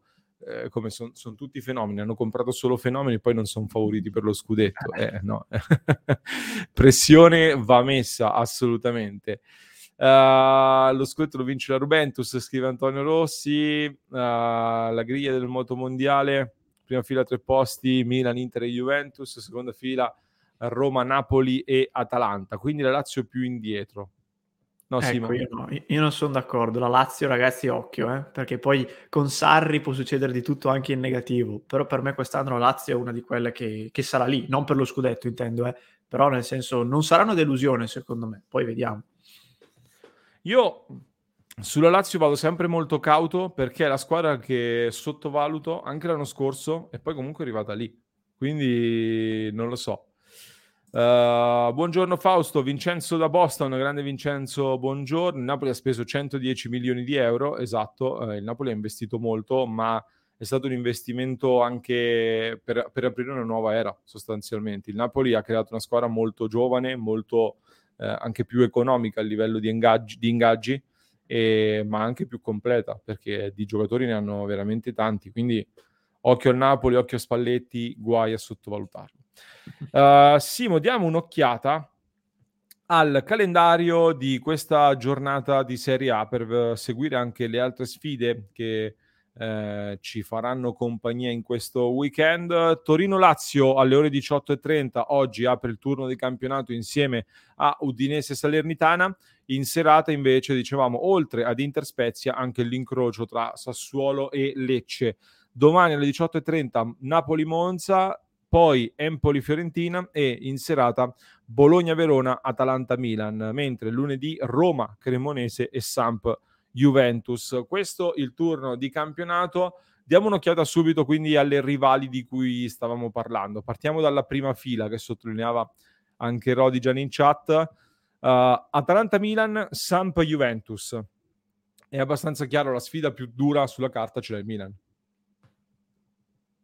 come sono tutti fenomeni, hanno comprato solo fenomeni, poi non sono favoriti per lo scudetto, no. Pressione va messa assolutamente. Lo scudetto lo vince la Juventus, scrive Antonio Rossi. La griglia del motomondiale: prima fila 3 posti Milan, Inter e Juventus, seconda fila Roma, Napoli e Atalanta, quindi la Lazio più indietro. No, ecco, Simone. Io non sono d'accordo. La Lazio, ragazzi, occhio, perché poi con Sarri può succedere di tutto, anche in negativo. Però per me quest'anno la Lazio è una di quelle che sarà lì, non per lo scudetto intendo, però nel senso non sarà una delusione, secondo me. Poi vediamo. Io sulla Lazio vado sempre molto cauto, perché è la squadra che sottovaluto anche l'anno scorso, e poi comunque è arrivata lì, quindi non lo so. Buongiorno Fausto, Vincenzo da Boston, grande Vincenzo, buongiorno. Il Napoli ha speso 110 milioni di euro, esatto, il Napoli ha investito molto, ma è stato un investimento anche per aprire una nuova era sostanzialmente. Il Napoli ha creato una squadra molto giovane, molto anche più economica a livello di ingaggi ma anche più completa, perché di giocatori ne hanno veramente tanti. Quindi occhio al Napoli, occhio a Spalletti, guai a sottovalutarlo. Simo, diamo un'occhiata al calendario di questa giornata di Serie A per seguire anche le altre sfide che ci faranno compagnia in questo weekend. Torino-Lazio alle ore 18.30, oggi apre il turno di campionato insieme a Udinese-Salernitana. In serata invece, dicevamo, oltre ad Inter-Spezia, anche l'incrocio tra Sassuolo e Lecce. Domani alle 18.30 Napoli-Monza, poi Empoli-Fiorentina e in serata Bologna-Verona-Atalanta-Milan, mentre lunedì Roma-Cremonese e Samp-Juventus. Questo il turno di campionato. Diamo un'occhiata subito quindi alle rivali di cui stavamo parlando. Partiamo dalla prima fila, che sottolineava anche Rodigian in chat. Atalanta-Milan, Samp-Juventus. È abbastanza chiaro, la sfida più dura sulla carta ce l'ha il Milan.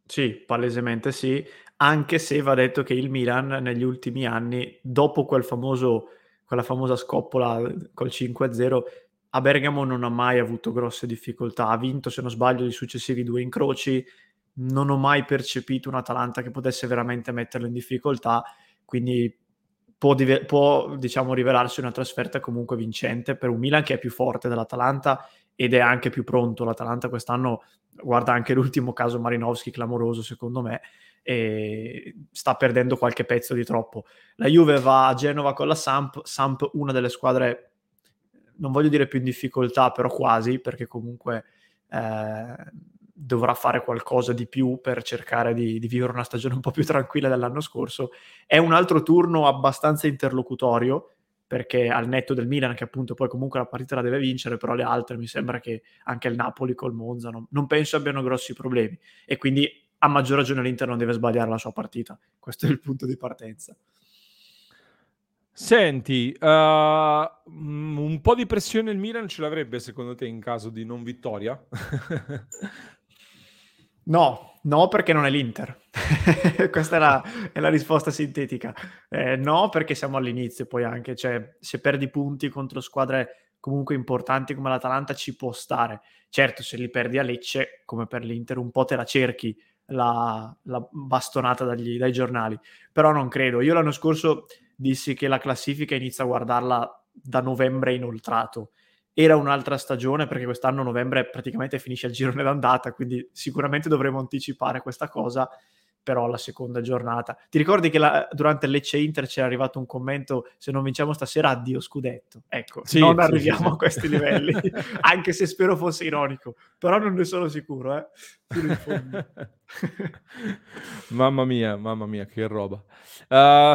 Sì, palesemente sì, anche se va detto che il Milan negli ultimi anni, dopo quella famosa scoppola col 5-0, a Bergamo non ha mai avuto grosse difficoltà, ha vinto, se non sbaglio, i successivi due incroci, non ho mai percepito un'Atalanta che potesse veramente metterlo in difficoltà, quindi può diciamo rivelarsi una trasferta comunque vincente per un Milan che è più forte dell'Atalanta ed è anche più pronto. L'Atalanta quest'anno, guarda anche l'ultimo caso Marinovski, clamoroso secondo me, e sta perdendo qualche pezzo di troppo. La Juve va a Genova con la Samp, una delle squadre, non voglio dire più in difficoltà, però quasi, perché comunque dovrà fare qualcosa di più per cercare di vivere una stagione un po' più tranquilla dell'anno scorso. È un altro turno abbastanza interlocutorio, perché al netto del Milan, che appunto poi comunque la partita la deve vincere, però le altre mi sembra che anche il Napoli col Monza non penso abbiano grossi problemi, e quindi a maggior ragione l'Inter non deve sbagliare la sua partita. Questo è il punto di partenza. Senti, un po' di pressione il Milan ce l'avrebbe secondo te in caso di non vittoria? No, perché non è l'Inter. Questa è la risposta sintetica. No, perché siamo all'inizio, poi anche, cioè, se perdi punti contro squadre comunque importanti come l'Atalanta ci può stare. Certo, se li perdi a Lecce, come per l'Inter, un po' te la cerchi la bastonata dai giornali. Però non credo. Io l'anno scorso dissi che la classifica inizia a guardarla da novembre inoltrato. Era un'altra stagione, perché quest'anno novembre praticamente finisce il girone d'andata, quindi sicuramente dovremo anticipare questa cosa, però la seconda giornata. Ti ricordi che durante il Lecce-Inter c'era arrivato un commento: se non vinciamo stasera addio scudetto. Ecco, sì, non arriviamo a questi livelli, anche se spero fosse ironico, però non ne sono sicuro. Mamma mia, che roba.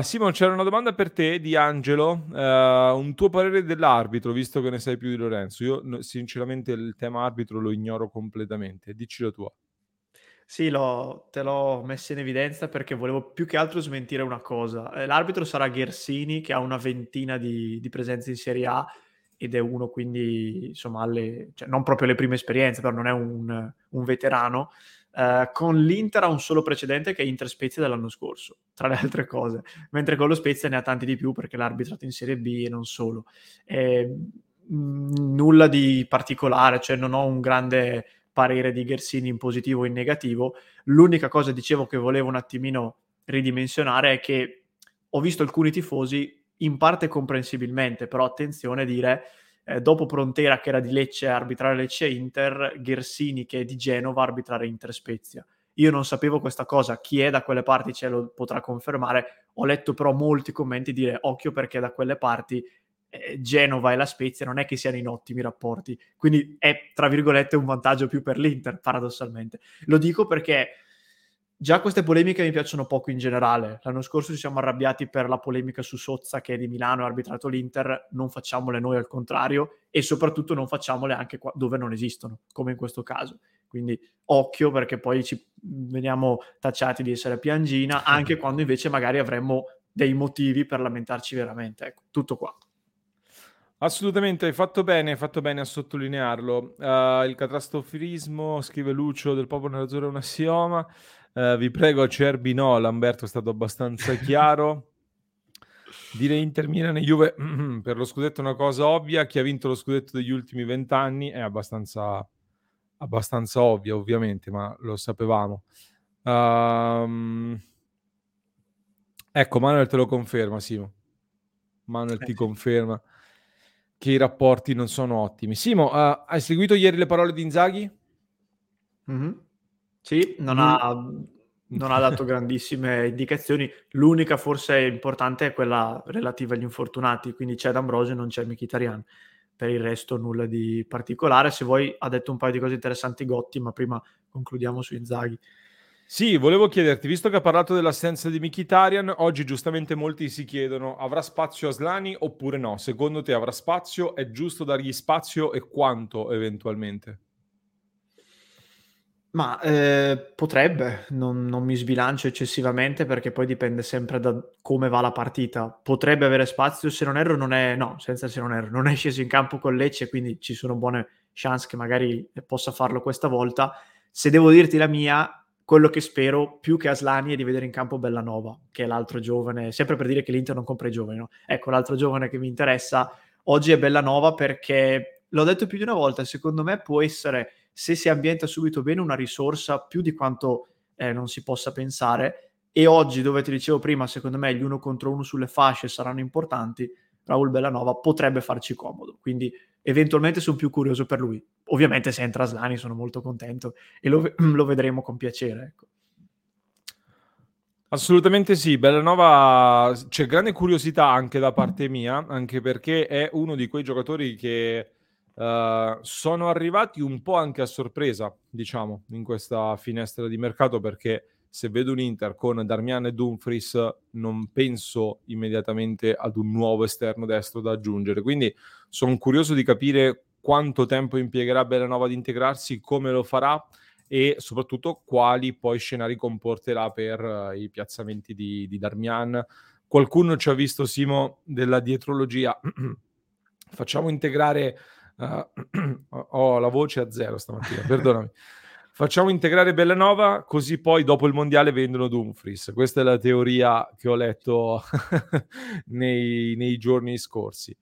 Simon, c'era una domanda per te di Angelo, un tuo parere dell'arbitro, visto che ne sai più di Lorenzo. Io sinceramente il tema arbitro lo ignoro completamente, dicci la tua. Sì, te l'ho messo in evidenza perché volevo più che altro smentire una cosa. L'arbitro sarà Ghersini, che ha una ventina di presenze in Serie A, ed è uno quindi insomma cioè, non proprio le prime esperienze, però non è un veterano. Con l'Inter ha un solo precedente, che è Inter-Spezia dell'anno scorso, tra le altre cose, mentre con lo Spezia ne ha tanti di più, perché l'ha arbitrato in Serie B e non solo. Nulla di particolare, cioè non ho un grande parere di Ghersini in positivo o in negativo. L'unica cosa, dicevo, che volevo un attimino ridimensionare è che ho visto alcuni tifosi, in parte comprensibilmente, però attenzione, dire dopo Prontera, che era di Lecce, arbitrare Lecce-Inter, Ghersini, che è di Genova, arbitrare Inter-Spezia. Io non sapevo questa cosa, chi è da quelle parti ce lo potrà confermare. Ho letto però molti commenti dire occhio, perché da quelle parti Genova e la Spezia non è che siano in ottimi rapporti, quindi è tra virgolette un vantaggio più per l'Inter, paradossalmente. Lo dico perché già queste polemiche mi piacciono poco in generale. L'anno scorso ci siamo arrabbiati per la polemica su Sozza, che è di Milano e ha arbitrato l'Inter. Non facciamole noi, al contrario, e soprattutto non facciamole anche qua, dove non esistono, come in questo caso. Quindi occhio, perché poi ci veniamo tacciati di essere piangina, anche quando invece magari avremmo dei motivi per lamentarci veramente. Ecco, tutto qua. Assolutamente, hai fatto bene a sottolinearlo. Il catastrofirismo, scrive Lucio, del popolo nerazzurro è un assioma. Vi prego, Acerbi no, Lamberto è stato abbastanza chiaro. Dire Inter, Milan e Juve per lo scudetto è una cosa ovvia. Chi ha vinto lo scudetto degli ultimi 20 anni è abbastanza ovvia, ovviamente, ma lo sapevamo. Ecco, Manuel te lo conferma, Simo. Manuel ti conferma che i rapporti non sono ottimi. Simo, hai seguito ieri le parole di Inzaghi? Mm-hmm. Sì, non ha dato grandissime indicazioni. L'unica forse importante è quella relativa agli infortunati, quindi c'è D'Ambrosio e non c'è Mkhitaryan. Per il resto nulla di particolare. Se vuoi, ha detto un paio di cose interessanti Gotti, ma prima concludiamo su Inzaghi. Sì, volevo chiederti, visto che ha parlato dell'assenza di Mkhitaryan, oggi giustamente molti si chiedono: avrà spazio Aslani oppure no? Secondo te avrà spazio? È giusto dargli spazio e quanto eventualmente? Ma potrebbe, non mi sbilancio eccessivamente, perché poi dipende sempre da come va la partita. Potrebbe avere spazio, se non erro, non è sceso in campo con Lecce, quindi ci sono buone chance che magari possa farlo questa volta. Se devo dirti la mia, quello che spero più che Aslani è di vedere in campo Bellanova, che è l'altro giovane, sempre per dire che l'Inter non compra i giovani, no? Ecco, l'altro giovane che mi interessa oggi è Bellanova, perché l'ho detto più di una volta, secondo me può essere, se si ambienta subito bene, una risorsa più di quanto non si possa pensare. E oggi, dove ti dicevo prima, secondo me gli 1 contro 1 sulle fasce saranno importanti, Raul Bellanova potrebbe farci comodo, quindi eventualmente sono più curioso per lui. Ovviamente se entra Aslani sono molto contento e lo vedremo con piacere, ecco. Assolutamente sì, Bellanova c'è grande curiosità anche da parte mia, anche perché è uno di quei giocatori che sono arrivati un po' anche a sorpresa, diciamo, in questa finestra di mercato, perché se vedo un Inter con Darmian e Dumfries non penso immediatamente ad un nuovo esterno destro da aggiungere, quindi sono curioso di capire quanto tempo impiegherà Bellanova ad integrarsi, come lo farà e soprattutto quali poi scenari comporterà per i piazzamenti di Darmian. Qualcuno ci ha visto, Simo, della dietrologia facciamo integrare la voce a zero stamattina, perdonami. Facciamo integrare Bellanova così poi dopo il mondiale vendono Dumfries. Questa è la teoria che ho letto nei giorni scorsi.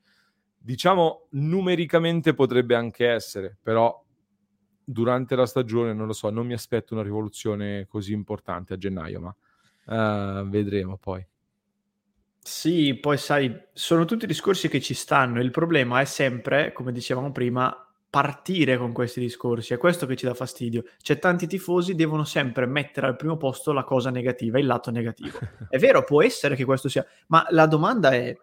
Diciamo numericamente potrebbe anche essere, però durante la stagione non lo so, non mi aspetto una rivoluzione così importante a gennaio, ma vedremo poi. Sì, poi sai, sono tutti discorsi che ci stanno, il problema è sempre, come dicevamo prima, partire con questi discorsi, è questo che ci dà fastidio. Cioè, tanti tifosi devono sempre mettere al primo posto la cosa negativa, il lato negativo. È vero, può essere che questo sia, ma la domanda è: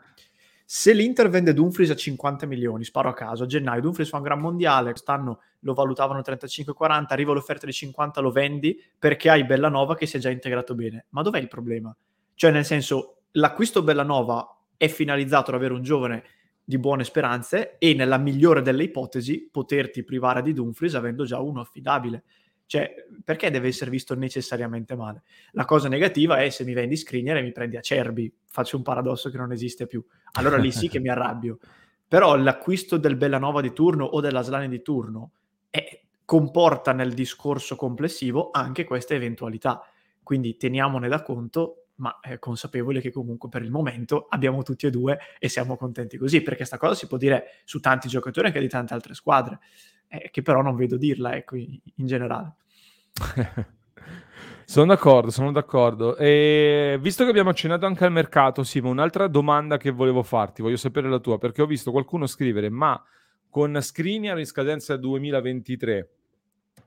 se l'Inter vende Dumfries a 50 milioni, sparo a caso, a gennaio Dumfries fa un gran mondiale, quest'anno lo valutavano 35-40, arriva l'offerta di 50, lo vendi perché hai Bellanova che si è già integrato bene, ma dov'è il problema? Cioè, nel senso, l'acquisto Bellanova è finalizzato ad avere un giovane di buone speranze e, nella migliore delle ipotesi, poterti privare di Dumfries avendo già uno affidabile. Cioè, perché deve essere visto necessariamente male? La cosa negativa è: se mi vendi Skriniar e mi prendi Acerbi, faccio un paradosso che non esiste più, allora lì sì che mi arrabbio. Però l'acquisto del Bellanova di turno o dell'Aslani di turno comporta nel discorso complessivo anche questa eventualità, quindi teniamone da conto, ma consapevoli che comunque per il momento abbiamo tutti e due e siamo contenti così, perché sta cosa si può dire su tanti giocatori anche di tante altre squadre, che però non vedo dirla, ecco, in generale. Sono d'accordo. E visto che abbiamo accennato anche al mercato, Simo, un'altra domanda che volevo farti, voglio sapere la tua, perché ho visto qualcuno scrivere: ma con Skriniar in scadenza 2023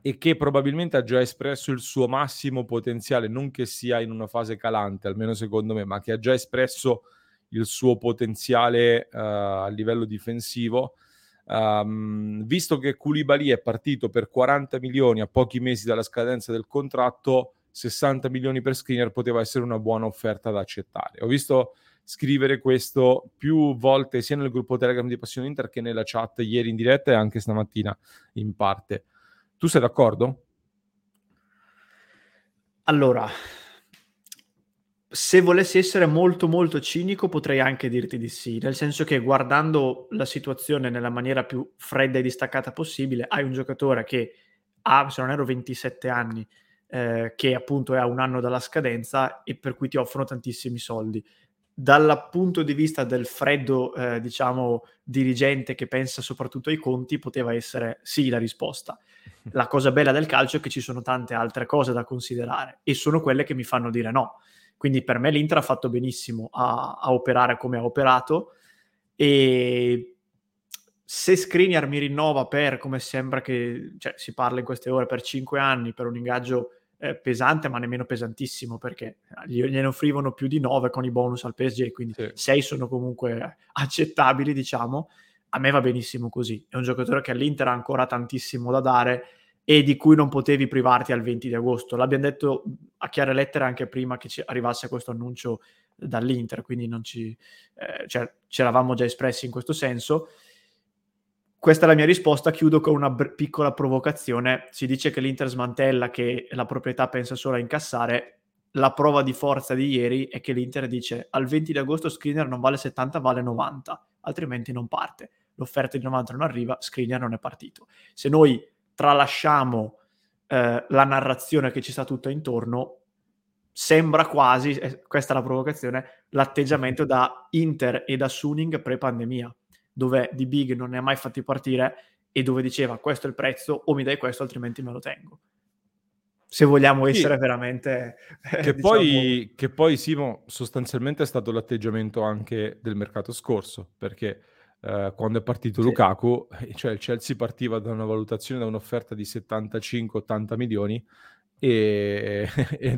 e che probabilmente ha già espresso il suo massimo potenziale, non che sia in una fase calante, almeno secondo me, ma che ha già espresso il suo potenziale a livello difensivo, visto che Koulibaly è partito per 40 milioni a pochi mesi dalla scadenza del contratto, 60 milioni per Skriniar poteva essere una buona offerta da accettare. Ho visto scrivere questo più volte sia nel gruppo Telegram di Passione Inter che nella chat ieri in diretta e anche stamattina in parte. Tu sei d'accordo? Allora, se volessi essere molto molto cinico potrei anche dirti di sì, nel senso che, guardando la situazione nella maniera più fredda e distaccata possibile, hai un giocatore che ha, se non erro, 27 anni, che appunto è a 1 anno dalla scadenza e per cui ti offrono tantissimi soldi. Dal punto di vista del freddo, diciamo, dirigente che pensa soprattutto ai conti, poteva essere sì la risposta. La cosa bella del calcio è che ci sono tante altre cose da considerare e sono quelle che mi fanno dire no. Quindi per me l'Inter ha fatto benissimo a operare come ha operato, e se Skriniar mi rinnova per, come sembra che si parla in queste ore, per 5 anni, per un ingaggio pesante ma nemmeno pesantissimo, perché gliene offrivano più di 9 con i bonus al PSG, quindi 6 sono comunque accettabili, diciamo. A me va benissimo così, è un giocatore che all'Inter ha ancora tantissimo da dare e di cui non potevi privarti al 20 di agosto. L'abbiamo detto a chiare lettere anche prima che ci arrivasse questo annuncio dall'Inter, quindi non ci ci eravamo già espressi in questo senso. Questa è la mia risposta, chiudo con una piccola provocazione. Si dice che l'Inter smantella, che la proprietà pensa solo a incassare. La prova di forza di ieri è che l'Inter dice al 20 di agosto Skriniar non vale 70, vale 90, altrimenti non parte. L'offerta di 90 non arriva, Skriniar non è partito. Se noi tralasciamo la narrazione che ci sta tutta intorno, sembra quasi, questa è la provocazione, l'atteggiamento da Inter e da Suning pre-pandemia, dove Di Big non ne ha mai fatti partire e dove diceva questo è il prezzo, o mi dai questo altrimenti me lo tengo. Se vogliamo essere veramente... Che poi Simo, sostanzialmente è stato l'atteggiamento anche del mercato scorso, perché quando è partito Lukaku, cioè il Chelsea partiva da una valutazione, da un'offerta di 75-80 milioni ed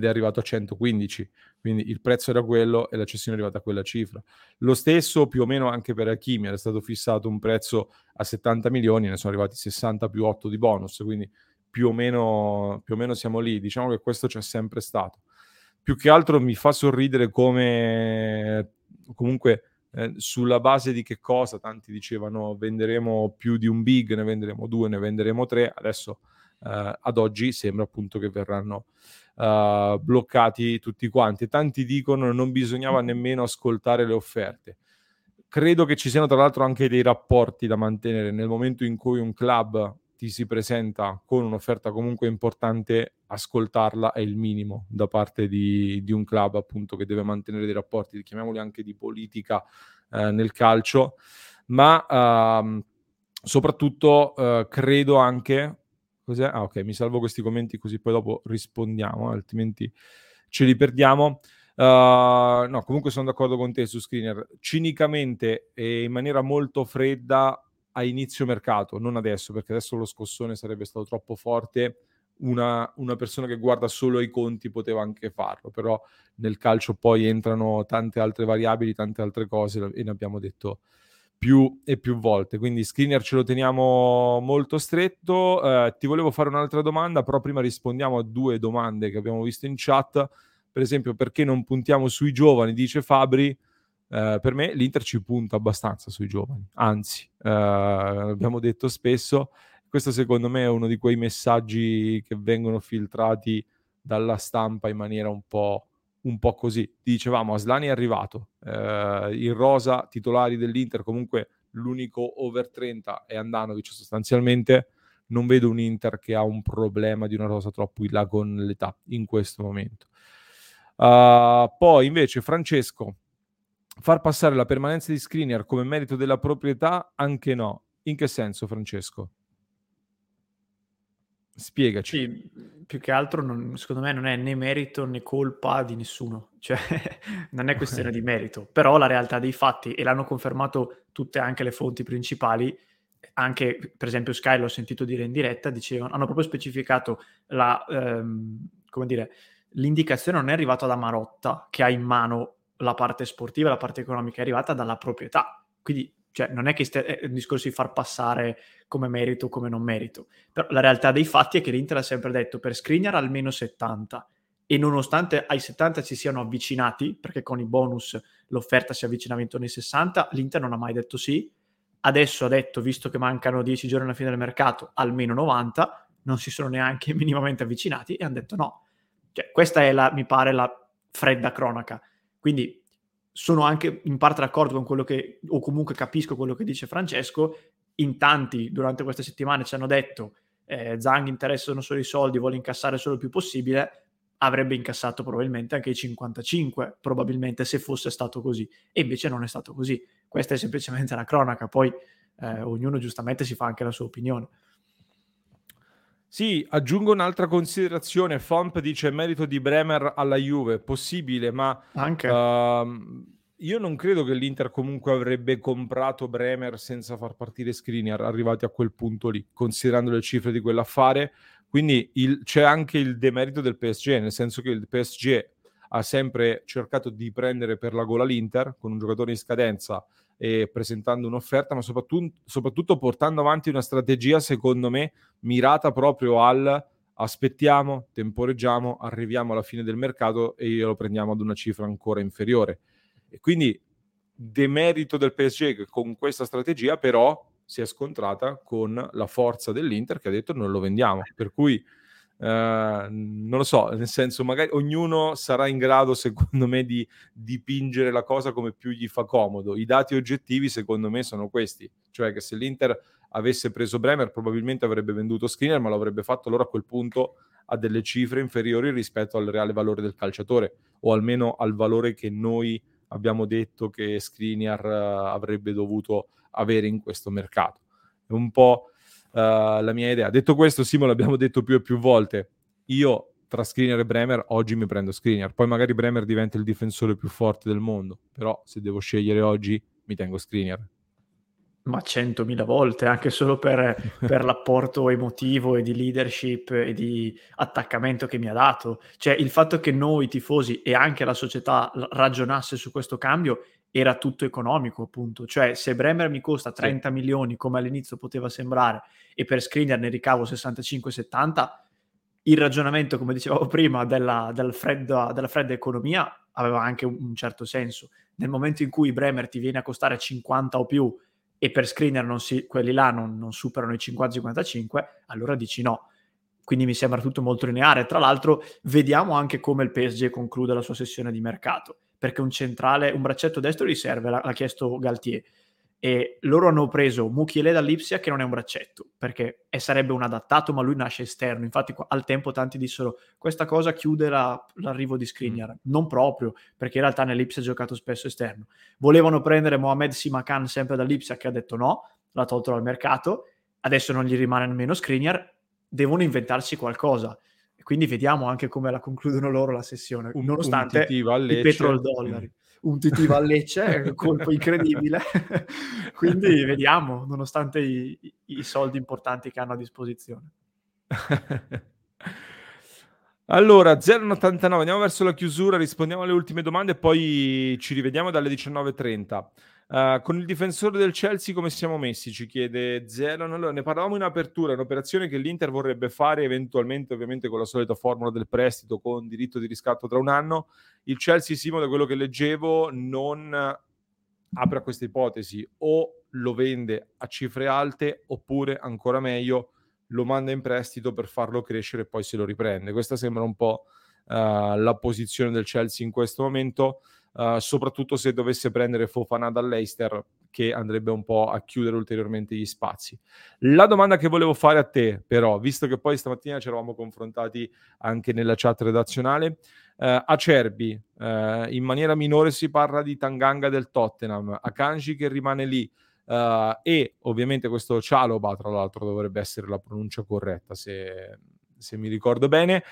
è arrivato a 115, quindi il prezzo era quello e la cessione è arrivata a quella cifra. Lo stesso più o meno anche per Hakimi, era stato fissato un prezzo a 70 milioni, ne sono arrivati 60 più 8 di bonus, quindi... Più o meno siamo lì, diciamo che questo c'è sempre stato. Più che altro mi fa sorridere come comunque sulla base di che cosa tanti dicevano venderemo più di un big, ne venderemo 2, ne venderemo 3, adesso ad oggi sembra appunto che verranno bloccati tutti quanti. Tanti dicono che non bisognava nemmeno ascoltare le offerte. Credo che ci siano tra l'altro anche dei rapporti da mantenere nel momento in cui un club si presenta con un'offerta comunque importante, ascoltarla è il minimo da parte di un club appunto che deve mantenere dei rapporti, chiamiamoli anche di politica nel calcio, ma soprattutto credo anche... Cos'è? Ah ok, mi salvo questi commenti così poi dopo rispondiamo, altrimenti ce li perdiamo. No, comunque sono d'accordo con te su Skriniar, cinicamente e in maniera molto fredda a inizio mercato, non adesso, perché adesso lo scossone sarebbe stato troppo forte. Una persona che guarda solo i conti poteva anche farlo, però nel calcio poi entrano tante altre variabili, tante altre cose, e ne abbiamo detto più e più volte. Quindi Skriniar ce lo teniamo molto stretto. Ti volevo fare un'altra domanda, però prima rispondiamo a due domande che abbiamo visto in chat. Per esempio, perché non puntiamo sui giovani, dice Fabri. Per me l'Inter ci punta abbastanza sui giovani, anzi, abbiamo detto spesso, questo secondo me è uno di quei messaggi che vengono filtrati dalla stampa in maniera un po' così. Dicevamo, Aslani è arrivato, in rosa titolari dell'Inter, comunque l'unico over 30 è Andanovic sostanzialmente. Non vedo un Inter che ha un problema di una rosa troppo in là con l'età in questo momento. Poi invece Francesco, far passare la permanenza di Skriniar come merito della proprietà, anche no. In che senso, Francesco? Spiegaci. Sì, più che altro secondo me non è né merito né colpa di nessuno, cioè non è questione di merito, però la realtà dei fatti, e l'hanno confermato tutte anche le fonti principali, anche per esempio Sky, l'ho sentito dire in diretta, dicevano, hanno proprio specificato l'indicazione non è arrivata da Marotta, che ha in mano la parte sportiva, la parte economica, è arrivata dalla proprietà. Quindi non è che è un discorso di far passare come merito o come non merito. Però la realtà dei fatti è che l'Inter ha sempre detto per Skriniar almeno 70, e nonostante ai 70 ci siano avvicinati, perché con i bonus l'offerta si avvicinava intorno ai 60, l'Inter non ha mai detto sì. Adesso ha detto, visto che mancano 10 giorni alla fine del mercato, almeno 90, non si sono neanche minimamente avvicinati e hanno detto no. Questa è mi pare la fredda cronaca. Quindi sono anche in parte d'accordo con quello che, o comunque capisco quello che dice Francesco. In tanti durante queste settimane ci hanno detto Zang interessano solo i soldi, vuole incassare solo il più possibile, avrebbe incassato probabilmente anche i 55, probabilmente, se fosse stato così. E invece non è stato così. Questa è semplicemente la cronaca, poi ognuno giustamente si fa anche la sua opinione. Sì, aggiungo un'altra considerazione. Fomp dice merito di Bremer alla Juve, possibile, ma anche Io non credo che l'Inter comunque avrebbe comprato Bremer senza far partire Skriniar, arrivati a quel punto lì, considerando le cifre di quell'affare. Quindi c'è anche il demerito del PSG, nel senso che il PSG ha sempre cercato di prendere per la gola l'Inter, con un giocatore in scadenza e presentando un'offerta, ma soprattutto portando avanti una strategia, secondo me, mirata proprio al aspettiamo, temporeggiamo, arriviamo alla fine del mercato e lo prendiamo ad una cifra ancora inferiore. E quindi demerito del PSG che con questa strategia però si è scontrata con la forza dell'Inter, che ha detto non lo vendiamo, per cui non lo so, nel senso magari ognuno sarà in grado, secondo me, di dipingere la cosa come più gli fa comodo. I dati oggettivi secondo me sono questi, cioè che se l'Inter avesse preso Bremer probabilmente avrebbe venduto Skriniar, ma lo avrebbe fatto allora a quel punto a delle cifre inferiori rispetto al reale valore del calciatore, o almeno al valore che noi abbiamo detto che Skriniar avrebbe dovuto avere in questo mercato. È un po' la mia idea. Detto questo, Simo, l'abbiamo detto più e più volte, io tra Skriniar e Bremer oggi mi prendo Skriniar, poi magari Bremer diventa il difensore più forte del mondo, però se devo scegliere oggi mi tengo Skriniar. Ma 100.000 volte, anche solo per l'apporto emotivo e di leadership e di attaccamento che mi ha dato. Cioè il fatto che noi tifosi e anche la società ragionasse su questo cambio era tutto economico, appunto. Cioè se Bremer mi costa 30 milioni, come all'inizio poteva sembrare, e per Skriniar ne ricavo 65-70, il ragionamento, come dicevamo prima, della fredda economia aveva anche un certo senso. Nel momento in cui Bremer ti viene a costare 50 o più e per Skriniar quelli là non superano i 50-55, allora dici no. Quindi mi sembra tutto molto lineare. Tra l'altro vediamo anche come il PSG conclude la sua sessione di mercato, perché un braccetto destro gli serve, l'ha chiesto Galtier, e loro hanno preso Mukiele dall'Ipsia, che non è un braccetto, perché sarebbe un adattato, ma lui nasce esterno. Infatti al tempo tanti dissero questa cosa chiude l'arrivo di Skriniar, non proprio, perché in realtà nell'Ipsia ha giocato spesso esterno. Volevano prendere Mohamed Simakan sempre dall'Ipsia, che ha detto no, l'ha tolto dal mercato, adesso non gli rimane nemmeno Skriniar, devono inventarsi qualcosa. Quindi vediamo anche come la concludono loro la sessione, nonostante i petrodollari. Un TT a Lecce, colpo incredibile. Quindi vediamo, nonostante i soldi importanti che hanno a disposizione. Allora, 0,89, andiamo verso la chiusura, rispondiamo alle ultime domande e poi ci rivediamo dalle 19.30. Con il difensore del Chelsea come siamo messi? Ci chiede Zero. Allora, ne parlavamo in apertura, è un'operazione che l'Inter vorrebbe fare eventualmente, ovviamente con la solita formula del prestito con diritto di riscatto tra un anno. Il Chelsea, Simo, da quello che leggevo, non apre a questa ipotesi, o lo vende a cifre alte oppure, ancora meglio, lo manda in prestito per farlo crescere e poi se lo riprende. Questa sembra un po' la posizione del Chelsea in questo momento. Soprattutto se dovesse prendere Fofana dall'Eister, che andrebbe un po' a chiudere ulteriormente gli spazi. La domanda che volevo fare a te, però, visto che poi stamattina ci eravamo confrontati anche nella chat redazionale, Acerbi, in maniera minore si parla di Tanganga del Tottenham, Akanji che rimane lì, e ovviamente questo Chalobah, tra l'altro dovrebbe essere la pronuncia corretta se mi ricordo bene.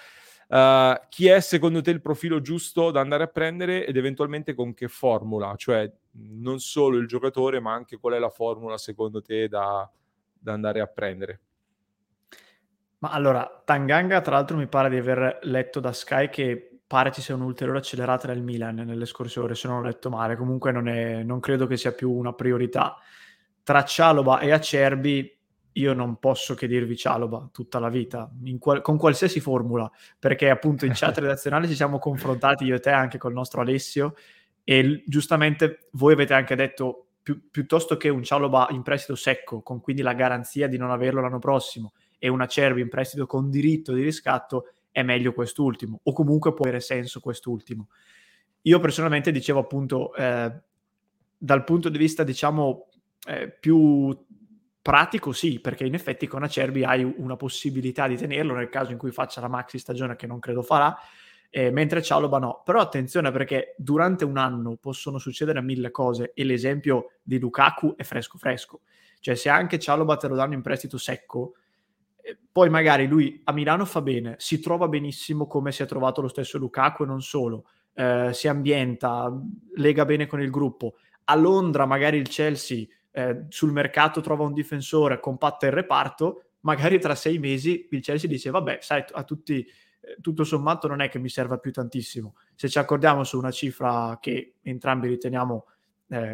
Chi è secondo te il profilo giusto da andare a prendere ed eventualmente con che formula? Cioè non solo il giocatore, ma anche qual è la formula secondo te da andare a prendere? Ma allora, Tanganga, tra l'altro mi pare di aver letto da Sky che pare ci sia un'ulteriore accelerata del Milan nelle scorse ore, se non ho letto male. Comunque non credo che sia più una priorità. Tra Chalobah e Acerbi io non posso che dirvi Chalobah tutta la vita, con qualsiasi formula, perché appunto in chat redazionale ci siamo confrontati io e te anche col nostro Alessio, e giustamente voi avete anche detto piuttosto che un Chalobah in prestito secco, con quindi la garanzia di non averlo l'anno prossimo, e un Acerbi in prestito con diritto di riscatto, è meglio quest'ultimo, o comunque può avere senso quest'ultimo. Io personalmente dicevo appunto, dal punto di vista diciamo più pratico sì, perché in effetti con Acerbi hai una possibilità di tenerlo nel caso in cui faccia la maxi stagione, che non credo farà, mentre Chalobah no. Però attenzione, perché durante un anno possono succedere mille cose, e l'esempio di Lukaku è fresco. Cioè se anche Chalobah te lo danno in prestito secco, poi magari lui a Milano fa bene, si trova benissimo, come si è trovato lo stesso Lukaku, e non solo. si ambienta, lega bene con il gruppo. A Londra magari il Chelsea sul mercato trova un difensore, compatta il reparto, magari tra 6 mesi il Chelsea dice vabbè, sai, a tutti tutto sommato non è che mi serva più tantissimo. Se ci accordiamo su una cifra che entrambi riteniamo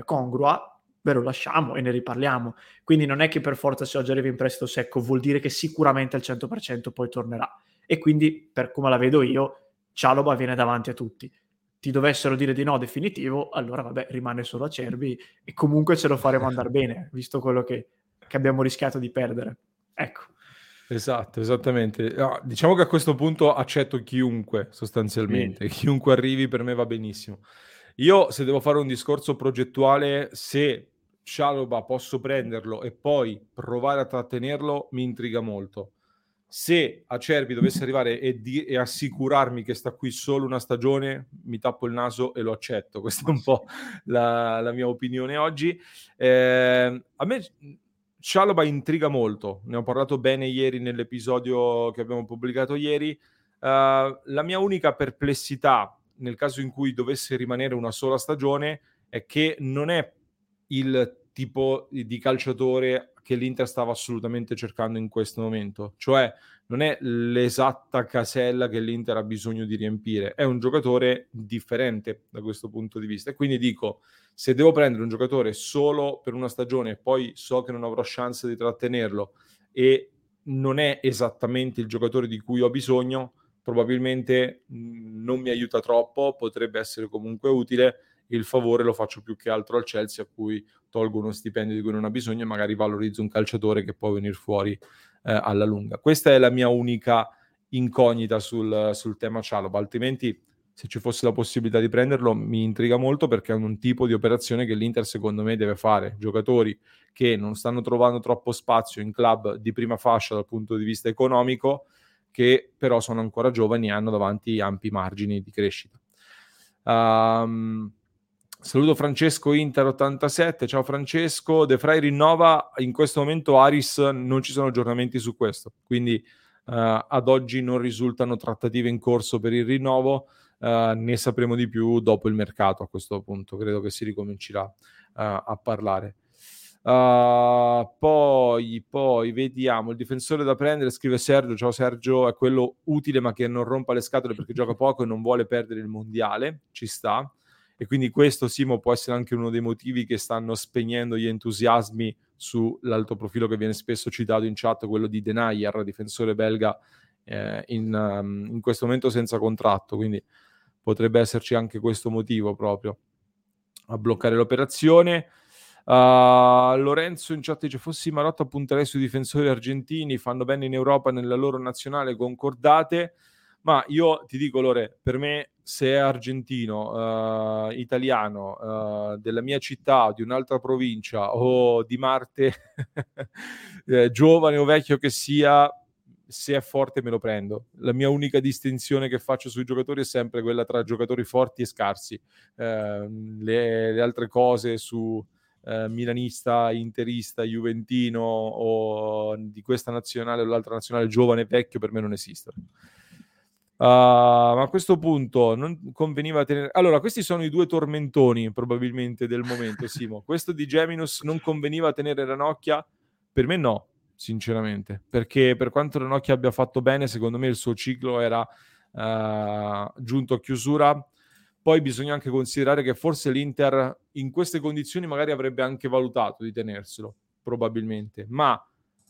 congrua, ve lo lasciamo e ne riparliamo. Quindi non è che per forza se oggi arriva in prestito secco vuol dire che sicuramente al 100% poi tornerà. E quindi, per come la vedo io, Chalobah viene davanti a tutti. Ti dovessero dire di no definitivo, allora vabbè, rimane solo Acerbi e comunque ce lo faremo andare bene, visto quello che abbiamo rischiato di perdere. Ecco. Esatto, esattamente. No, diciamo che a questo punto accetto chiunque, sostanzialmente. Sì. Chiunque arrivi per me va benissimo. Io, se devo fare un discorso progettuale, se Chalobah posso prenderlo e poi provare a trattenerlo, mi intriga molto. Se Acerbi dovesse arrivare e assicurarmi che sta qui solo una stagione, mi tappo il naso e lo accetto. Questa è un po' la mia opinione oggi. A me Chalobah intriga molto, ne ho parlato bene ieri nell'episodio che abbiamo pubblicato ieri. La mia unica perplessità nel caso in cui dovesse rimanere una sola stagione è che non è il tipo di calciatore che l'Inter stava assolutamente cercando in questo momento, cioè non è l'esatta casella che l'Inter ha bisogno di riempire, è un giocatore differente da questo punto di vista. E quindi dico, se devo prendere un giocatore solo per una stagione e poi so che non avrò chance di trattenerlo e non è esattamente il giocatore di cui ho bisogno, probabilmente non mi aiuta troppo, potrebbe essere comunque utile. Il favore lo faccio più che altro al Chelsea, a cui tolgo uno stipendio di cui non ha bisogno e magari valorizzo un calciatore che può venire fuori alla lunga. Questa è la mia unica incognita sul tema Chalobah, altrimenti se ci fosse la possibilità di prenderlo mi intriga molto, perché è un tipo di operazione che l'Inter secondo me deve fare. Giocatori che non stanno trovando troppo spazio in club di prima fascia dal punto di vista economico, che però sono ancora giovani e hanno davanti ampi margini di crescita. Saluto Francesco Inter 87, ciao Francesco. De Vrij rinnova, in questo momento Aris, non ci sono aggiornamenti su questo, quindi ad oggi non risultano trattative in corso per il rinnovo, ne sapremo di più dopo il mercato. A questo punto credo che si ricomincerà a parlare. Poi vediamo il difensore da prendere, scrive Sergio, ciao Sergio, è quello utile ma che non rompa le scatole perché gioca poco e non vuole perdere il mondiale, ci sta. E quindi questo, Simo, può essere anche uno dei motivi che stanno spegnendo gli entusiasmi sull'alto profilo che viene spesso citato in chat, quello di Denayer, difensore belga in questo momento senza contratto, quindi potrebbe esserci anche questo motivo proprio a bloccare l'operazione. Lorenzo in chat dice, fossi Marotta punterei sui difensori argentini, fanno bene in Europa, nella loro nazionale, concordate? Ma io ti dico, Lore, per me se è argentino, italiano, della mia città, di un'altra provincia o di Marte, giovane o vecchio che sia, se è forte me lo prendo. La mia unica distinzione che faccio sui giocatori è sempre quella tra giocatori forti e scarsi. Le altre cose su milanista, interista, juventino o di questa nazionale o l'altra nazionale, giovane e vecchio, per me non esistono. Ma a questo punto non conveniva tenere... Allora, questi sono i due tormentoni probabilmente del momento, Simo. Questo di Geminus, non conveniva tenere Ranocchia? Per me no, sinceramente, perché per quanto Ranocchia abbia fatto bene, secondo me il suo ciclo era giunto a chiusura. Poi bisogna anche considerare che forse l'Inter in queste condizioni magari avrebbe anche valutato di tenerselo, probabilmente, ma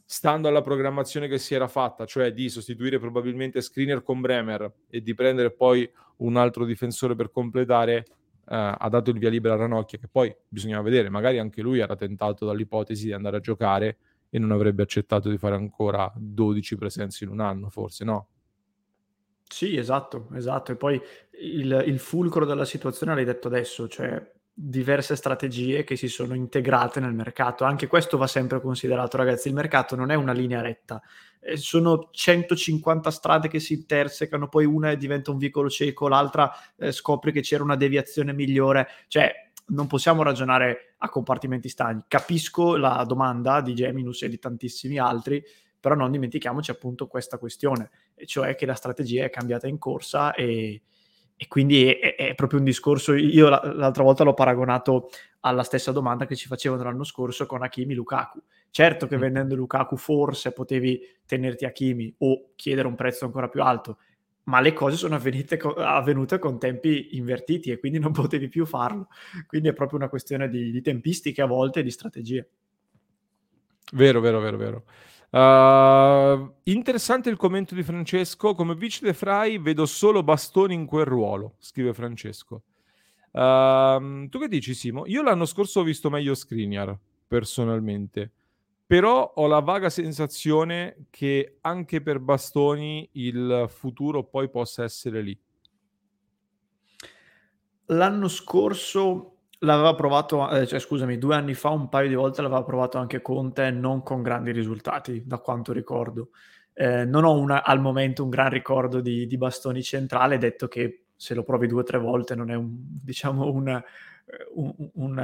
stando alla programmazione che si era fatta, cioè di sostituire probabilmente Skriniar con Bremer e di prendere poi un altro difensore per completare, ha dato il via libera a Ranocchia, che poi bisognava vedere, magari anche lui era tentato dall'ipotesi di andare a giocare e non avrebbe accettato di fare ancora 12 presenze in un anno, forse, no? Sì, esatto. E poi il fulcro della situazione l'hai detto adesso, cioè diverse strategie che si sono integrate nel mercato. Anche questo va sempre considerato, ragazzi, il mercato non è una linea retta, sono 150 strade che si intersecano, poi una diventa un vicolo cieco, l'altra scopre che c'era una deviazione migliore, cioè non possiamo ragionare a compartimenti stagni. Capisco la domanda di Geminus e di tantissimi altri, però non dimentichiamoci appunto questa questione, cioè che la strategia è cambiata in corsa e E quindi è proprio un discorso, io l'altra volta l'ho paragonato alla stessa domanda che ci facevano l'anno scorso con Hakimi Lukaku. Certo che vendendo Lukaku forse potevi tenerti Hakimi o chiedere un prezzo ancora più alto, ma le cose sono avvenute con tempi invertiti e quindi non potevi più farlo. Quindi è proprio una questione di tempistiche a volte e di strategie. Vero. Interessante il commento di Francesco. Come vice De Vrij vedo solo Bastoni in quel ruolo, scrive Francesco. Tu che dici, Simo? Io l'anno scorso ho visto meglio Skriniar personalmente, però ho la vaga sensazione che anche per Bastoni il futuro poi possa essere lì. L'anno scorso l'aveva provato, 2 anni fa un paio di volte l'aveva provato anche Conte, non con grandi risultati da quanto ricordo. Non ho al momento un gran ricordo di Bastoni centrale, detto che se lo provi 2 o 3 volte non è una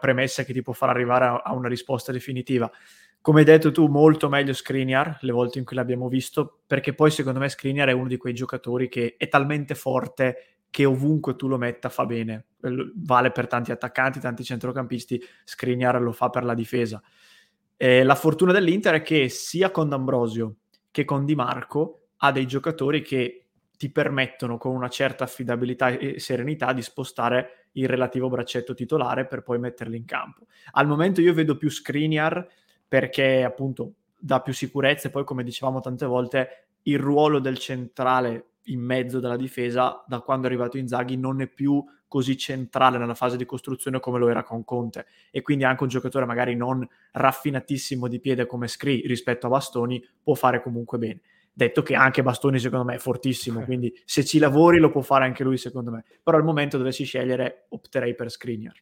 premessa che ti può far arrivare a una risposta definitiva. Come hai detto tu, molto meglio Skriniar le volte in cui l'abbiamo visto, perché poi secondo me Skriniar è uno di quei giocatori che è talmente forte che ovunque tu lo metta fa bene. Vale per tanti attaccanti, tanti centrocampisti, Skriniar lo fa per la difesa. La fortuna dell'Inter è che sia con D'Ambrosio che con Di Marco ha dei giocatori che ti permettono con una certa affidabilità e serenità di spostare il relativo braccetto titolare per poi metterli in campo. Al momento io vedo più Skriniar perché appunto dà più sicurezza e poi, come dicevamo tante volte, il ruolo del centrale in mezzo della difesa, da quando è arrivato Inzaghi, non è più così centrale nella fase di costruzione come lo era con Conte, e quindi anche un giocatore magari non raffinatissimo di piede come Scri rispetto a Bastoni può fare comunque bene. Detto che anche Bastoni secondo me è fortissimo, quindi se ci lavori lo può fare anche lui secondo me, però al momento dovessi scegliere opterei per Skriniar.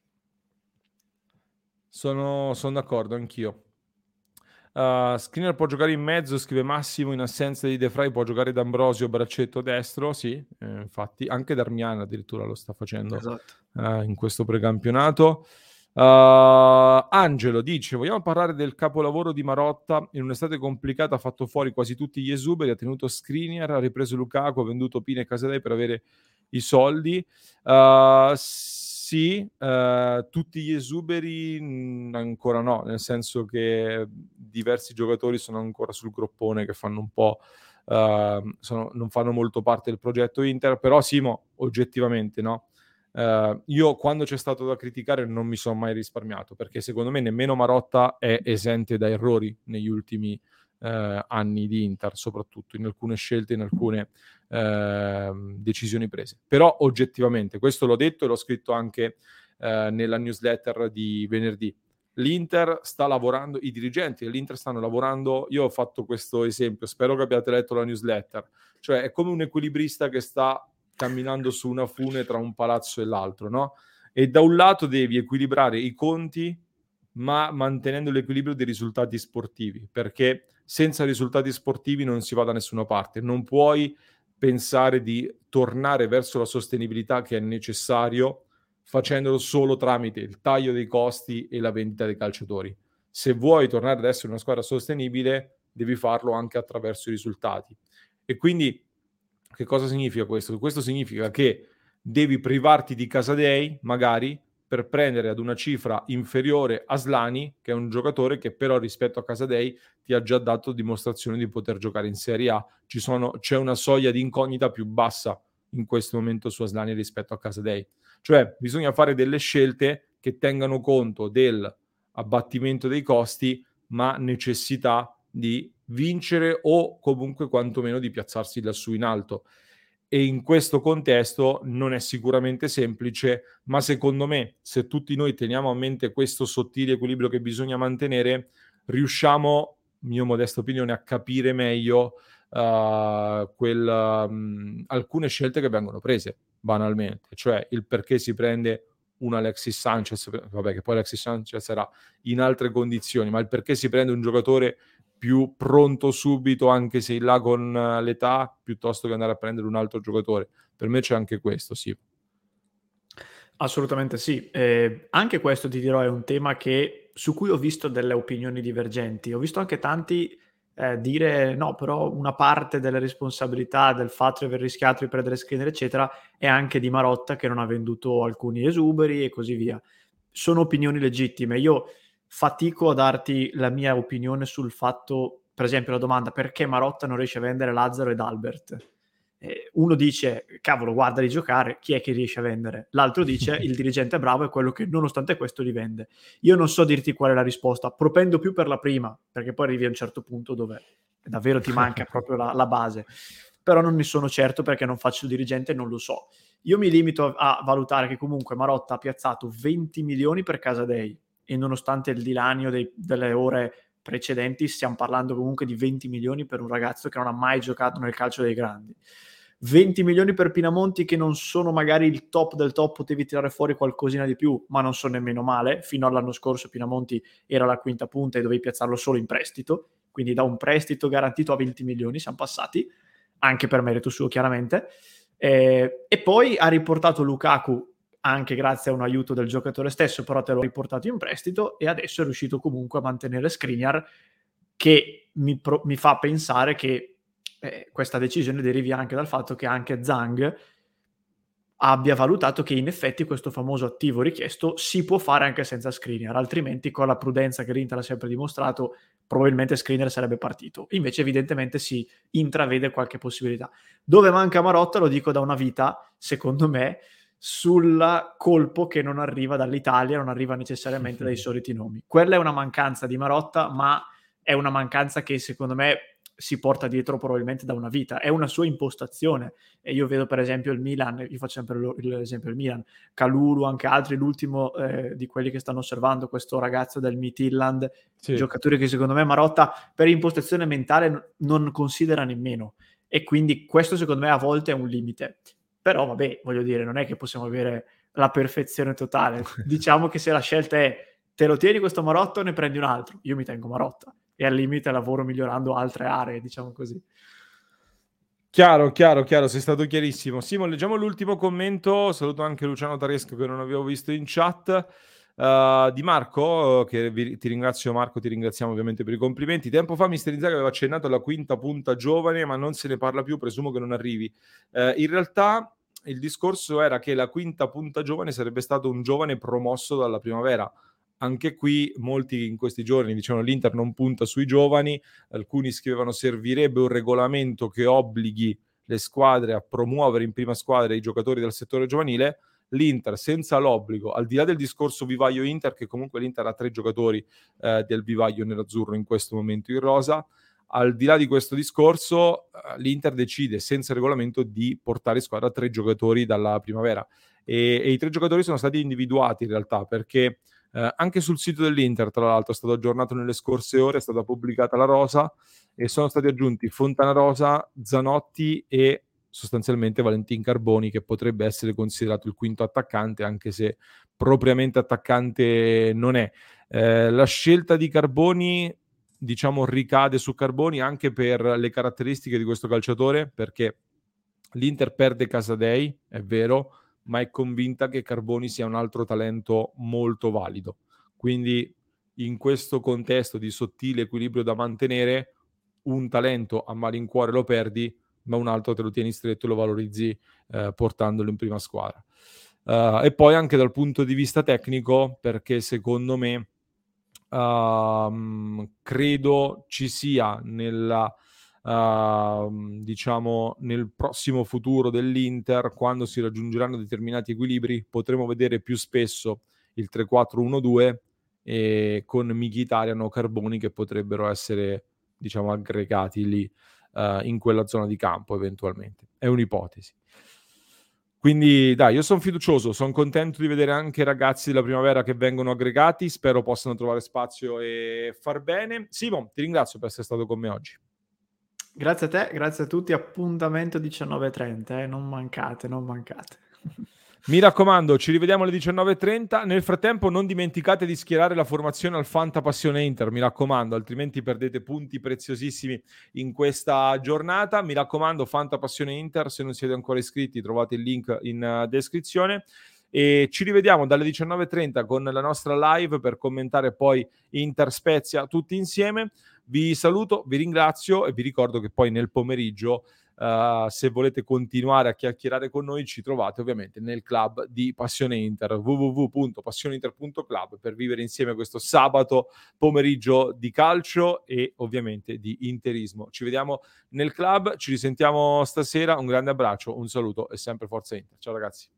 Sono d'accordo anch'io. Skriniar può giocare in mezzo, scrive Massimo, in assenza di De Vrij può giocare D'Ambrosio braccetto destro, sì, infatti anche Darmian addirittura lo sta facendo, esatto. In questo precampionato. Angelo dice: vogliamo parlare del capolavoro di Marotta? In un'estate complicata ha fatto fuori quasi tutti gli esuberi, ha tenuto Skriniar, ha ripreso Lukaku, ha venduto Pina e Casadei per avere i soldi. Tutti gli esuberi ancora no, nel senso che diversi giocatori sono ancora sul groppone, che fanno un po' non fanno molto parte del progetto Inter. Però Simo, oggettivamente no, io quando c'è stato da criticare non mi sono mai risparmiato, perché secondo me nemmeno Marotta è esente da errori negli ultimi anni di Inter, soprattutto in alcune scelte, in alcune decisioni prese. Però oggettivamente, questo l'ho detto e l'ho scritto anche nella newsletter di venerdì, l'Inter sta lavorando, i dirigenti dell'Inter stanno lavorando. Io ho fatto questo esempio, spero che abbiate letto la newsletter, cioè è come un equilibrista che sta camminando su una fune tra un palazzo e l'altro, no? E da un lato devi equilibrare i conti ma mantenendo l'equilibrio dei risultati sportivi, perché senza risultati sportivi non si va da nessuna parte. Non puoi pensare di tornare verso la sostenibilità, che è necessario, facendolo solo tramite il taglio dei costi e la vendita dei calciatori. Se vuoi tornare ad essere una squadra sostenibile, devi farlo anche attraverso i risultati. E quindi che cosa significa questo? Questo significa che devi privarti di Casadei, magari, per prendere ad una cifra inferiore Aslani, che è un giocatore che però rispetto a Casadei ti ha già dato dimostrazione di poter giocare in Serie A. C'è una soglia di incognita più bassa in questo momento su Aslani rispetto a Casadei. Cioè bisogna fare delle scelte che tengano conto dell'abbattimento dei costi, ma necessità di vincere o comunque quantomeno di piazzarsi lassù in alto. E in questo contesto non è sicuramente semplice, ma secondo me, se tutti noi teniamo a mente questo sottile equilibrio che bisogna mantenere, riusciamo, mia modesta opinione, a capire meglio alcune scelte che vengono prese, banalmente. Cioè il perché si prende un Alexis Sanchez, vabbè che poi Alexis Sanchez sarà in altre condizioni, ma il perché si prende un giocatore più pronto subito, anche se in là con l'età, piuttosto che andare a prendere un altro giocatore. Per me c'è anche questo, sì. Assolutamente sì. Anche questo, ti dirò, è un tema su cui ho visto delle opinioni divergenti. Ho visto anche tanti dire no, però una parte delle responsabilità del fatto di aver rischiato di perdere Skriniar eccetera è anche di Marotta che non ha venduto alcuni esuberi e così via. Sono opinioni legittime, io fatico a darti la mia opinione sul fatto, per esempio la domanda perché Marotta non riesce a vendere Lazzaro ed Albert. Uno dice cavolo, guarda di giocare, chi è che riesce a vendere? L'altro dice il dirigente è bravo, è quello che nonostante questo li vende. Io non so dirti qual è la risposta, propendo più per la prima, perché poi arrivi a un certo punto dove davvero ti manca proprio la base, però non ne sono certo perché non faccio il dirigente e non lo so. Io mi limito a valutare che comunque Marotta ha piazzato 20 milioni per Casadei e nonostante il dilanio delle ore precedenti stiamo parlando comunque di 20 milioni per un ragazzo che non ha mai giocato nel calcio dei grandi, 20 milioni per Pinamonti che non sono magari il top del top, potevi tirare fuori qualcosina di più ma non sono nemmeno male. Fino all'anno scorso Pinamonti era la quinta punta e dovevi piazzarlo solo in prestito, quindi da un prestito garantito a 20 milioni siamo passati, anche per merito suo chiaramente, e poi ha riportato Lukaku anche grazie a un aiuto del giocatore stesso, però te l'ho riportato in prestito e adesso è riuscito comunque a mantenere Skriniar, che mi fa pensare che questa decisione derivi anche dal fatto che anche Zhang abbia valutato che in effetti questo famoso attivo richiesto si può fare anche senza Skriniar, altrimenti con la prudenza che l'Inter ha sempre dimostrato probabilmente Skriniar sarebbe partito. Invece evidentemente si intravede qualche possibilità. Dove manca Marotta, lo dico da una vita, secondo me, sul colpo che non arriva dall'Italia, non arriva necessariamente dai soliti nomi. Quella è una mancanza di Marotta, ma è una mancanza che secondo me si porta dietro probabilmente da una vita, è una sua impostazione. E io vedo per esempio il Milan, io faccio sempre l'esempio del Milan, Kalulu, anche altri, l'ultimo di quelli che stanno osservando, questo ragazzo del Midtjylland, sì. Giocatore che secondo me Marotta per impostazione mentale non considera nemmeno, e quindi questo secondo me a volte è un limite. Però vabbè, voglio dire, non è che possiamo avere la perfezione totale. Diciamo che se la scelta è te lo tieni questo Marotta o ne prendi un altro, io mi tengo Marotta e al limite lavoro migliorando altre aree, diciamo così. Chiaro, sei stato chiarissimo. Simon, leggiamo l'ultimo commento. Saluto anche Luciano Taresco che non avevo visto in chat. Di Marco, che ti ringrazio Marco, ti ringraziamo ovviamente per i complimenti. Tempo fa mister Inzaghi aveva accennato alla quinta punta giovane, ma non se ne parla più, presumo che non arrivi. In realtà il discorso era che la quinta punta giovane sarebbe stato un giovane promosso dalla primavera. Anche qui molti in questi giorni dicevano l'Inter non punta sui giovani, alcuni scrivevano servirebbe un regolamento che obblighi le squadre a promuovere in prima squadra i giocatori del settore giovanile. L'Inter senza l'obbligo, al di là del discorso vivaio Inter, che comunque l'Inter ha 3 giocatori del vivaio nerazzurro in questo momento in rosa, al di là di questo discorso l'Inter decide senza regolamento di portare in squadra 3 giocatori dalla primavera, e i 3 giocatori sono stati individuati in realtà perché anche sul sito dell'Inter tra l'altro è stato aggiornato nelle scorse ore, è stata pubblicata la rosa e sono stati aggiunti Fontanarosa, Zanotti e sostanzialmente Valentin Carboni, che potrebbe essere considerato il quinto attaccante anche se propriamente attaccante non è. La scelta di Carboni diciamo ricade su Carboni anche per le caratteristiche di questo calciatore, perché l'Inter perde Casadei, è vero, ma è convinta che Carboni sia un altro talento molto valido, quindi in questo contesto di sottile equilibrio da mantenere, un talento a malincuore lo perdi ma un altro te lo tieni stretto e lo valorizzi portandolo in prima squadra. E poi anche dal punto di vista tecnico, perché secondo me credo ci sia nel prossimo futuro dell'Inter, quando si raggiungeranno determinati equilibri, potremo vedere più spesso il 3-4-1-2 e con Mkhitaryan o Carboni che potrebbero essere diciamo aggregati lì. In quella zona di campo eventualmente è un'ipotesi, quindi dai, io sono fiducioso, sono contento di vedere anche ragazzi della primavera che vengono aggregati, spero possano trovare spazio e far bene. Simon, ti ringrazio per essere stato con me oggi. Grazie a te, grazie a tutti, appuntamento 19:30, non mancate. Mi raccomando, ci rivediamo alle 19:30. Nel frattempo non dimenticate di schierare la formazione al Fanta Passione Inter, mi raccomando, altrimenti perdete punti preziosissimi in questa giornata. Mi raccomando, Fanta Passione Inter, se non siete ancora iscritti trovate il link in descrizione. e ci rivediamo dalle 19:30 con la nostra live per commentare poi Inter-Spezia tutti insieme. Vi saluto, vi ringrazio e vi ricordo che poi nel pomeriggio se volete continuare a chiacchierare con noi ci trovate ovviamente nel club di Passione Inter, www.passioneinter.club, per vivere insieme questo sabato pomeriggio di calcio e ovviamente di interismo. Ci vediamo nel club, ci risentiamo stasera, un grande abbraccio, un saluto e sempre Forza Inter. Ciao ragazzi.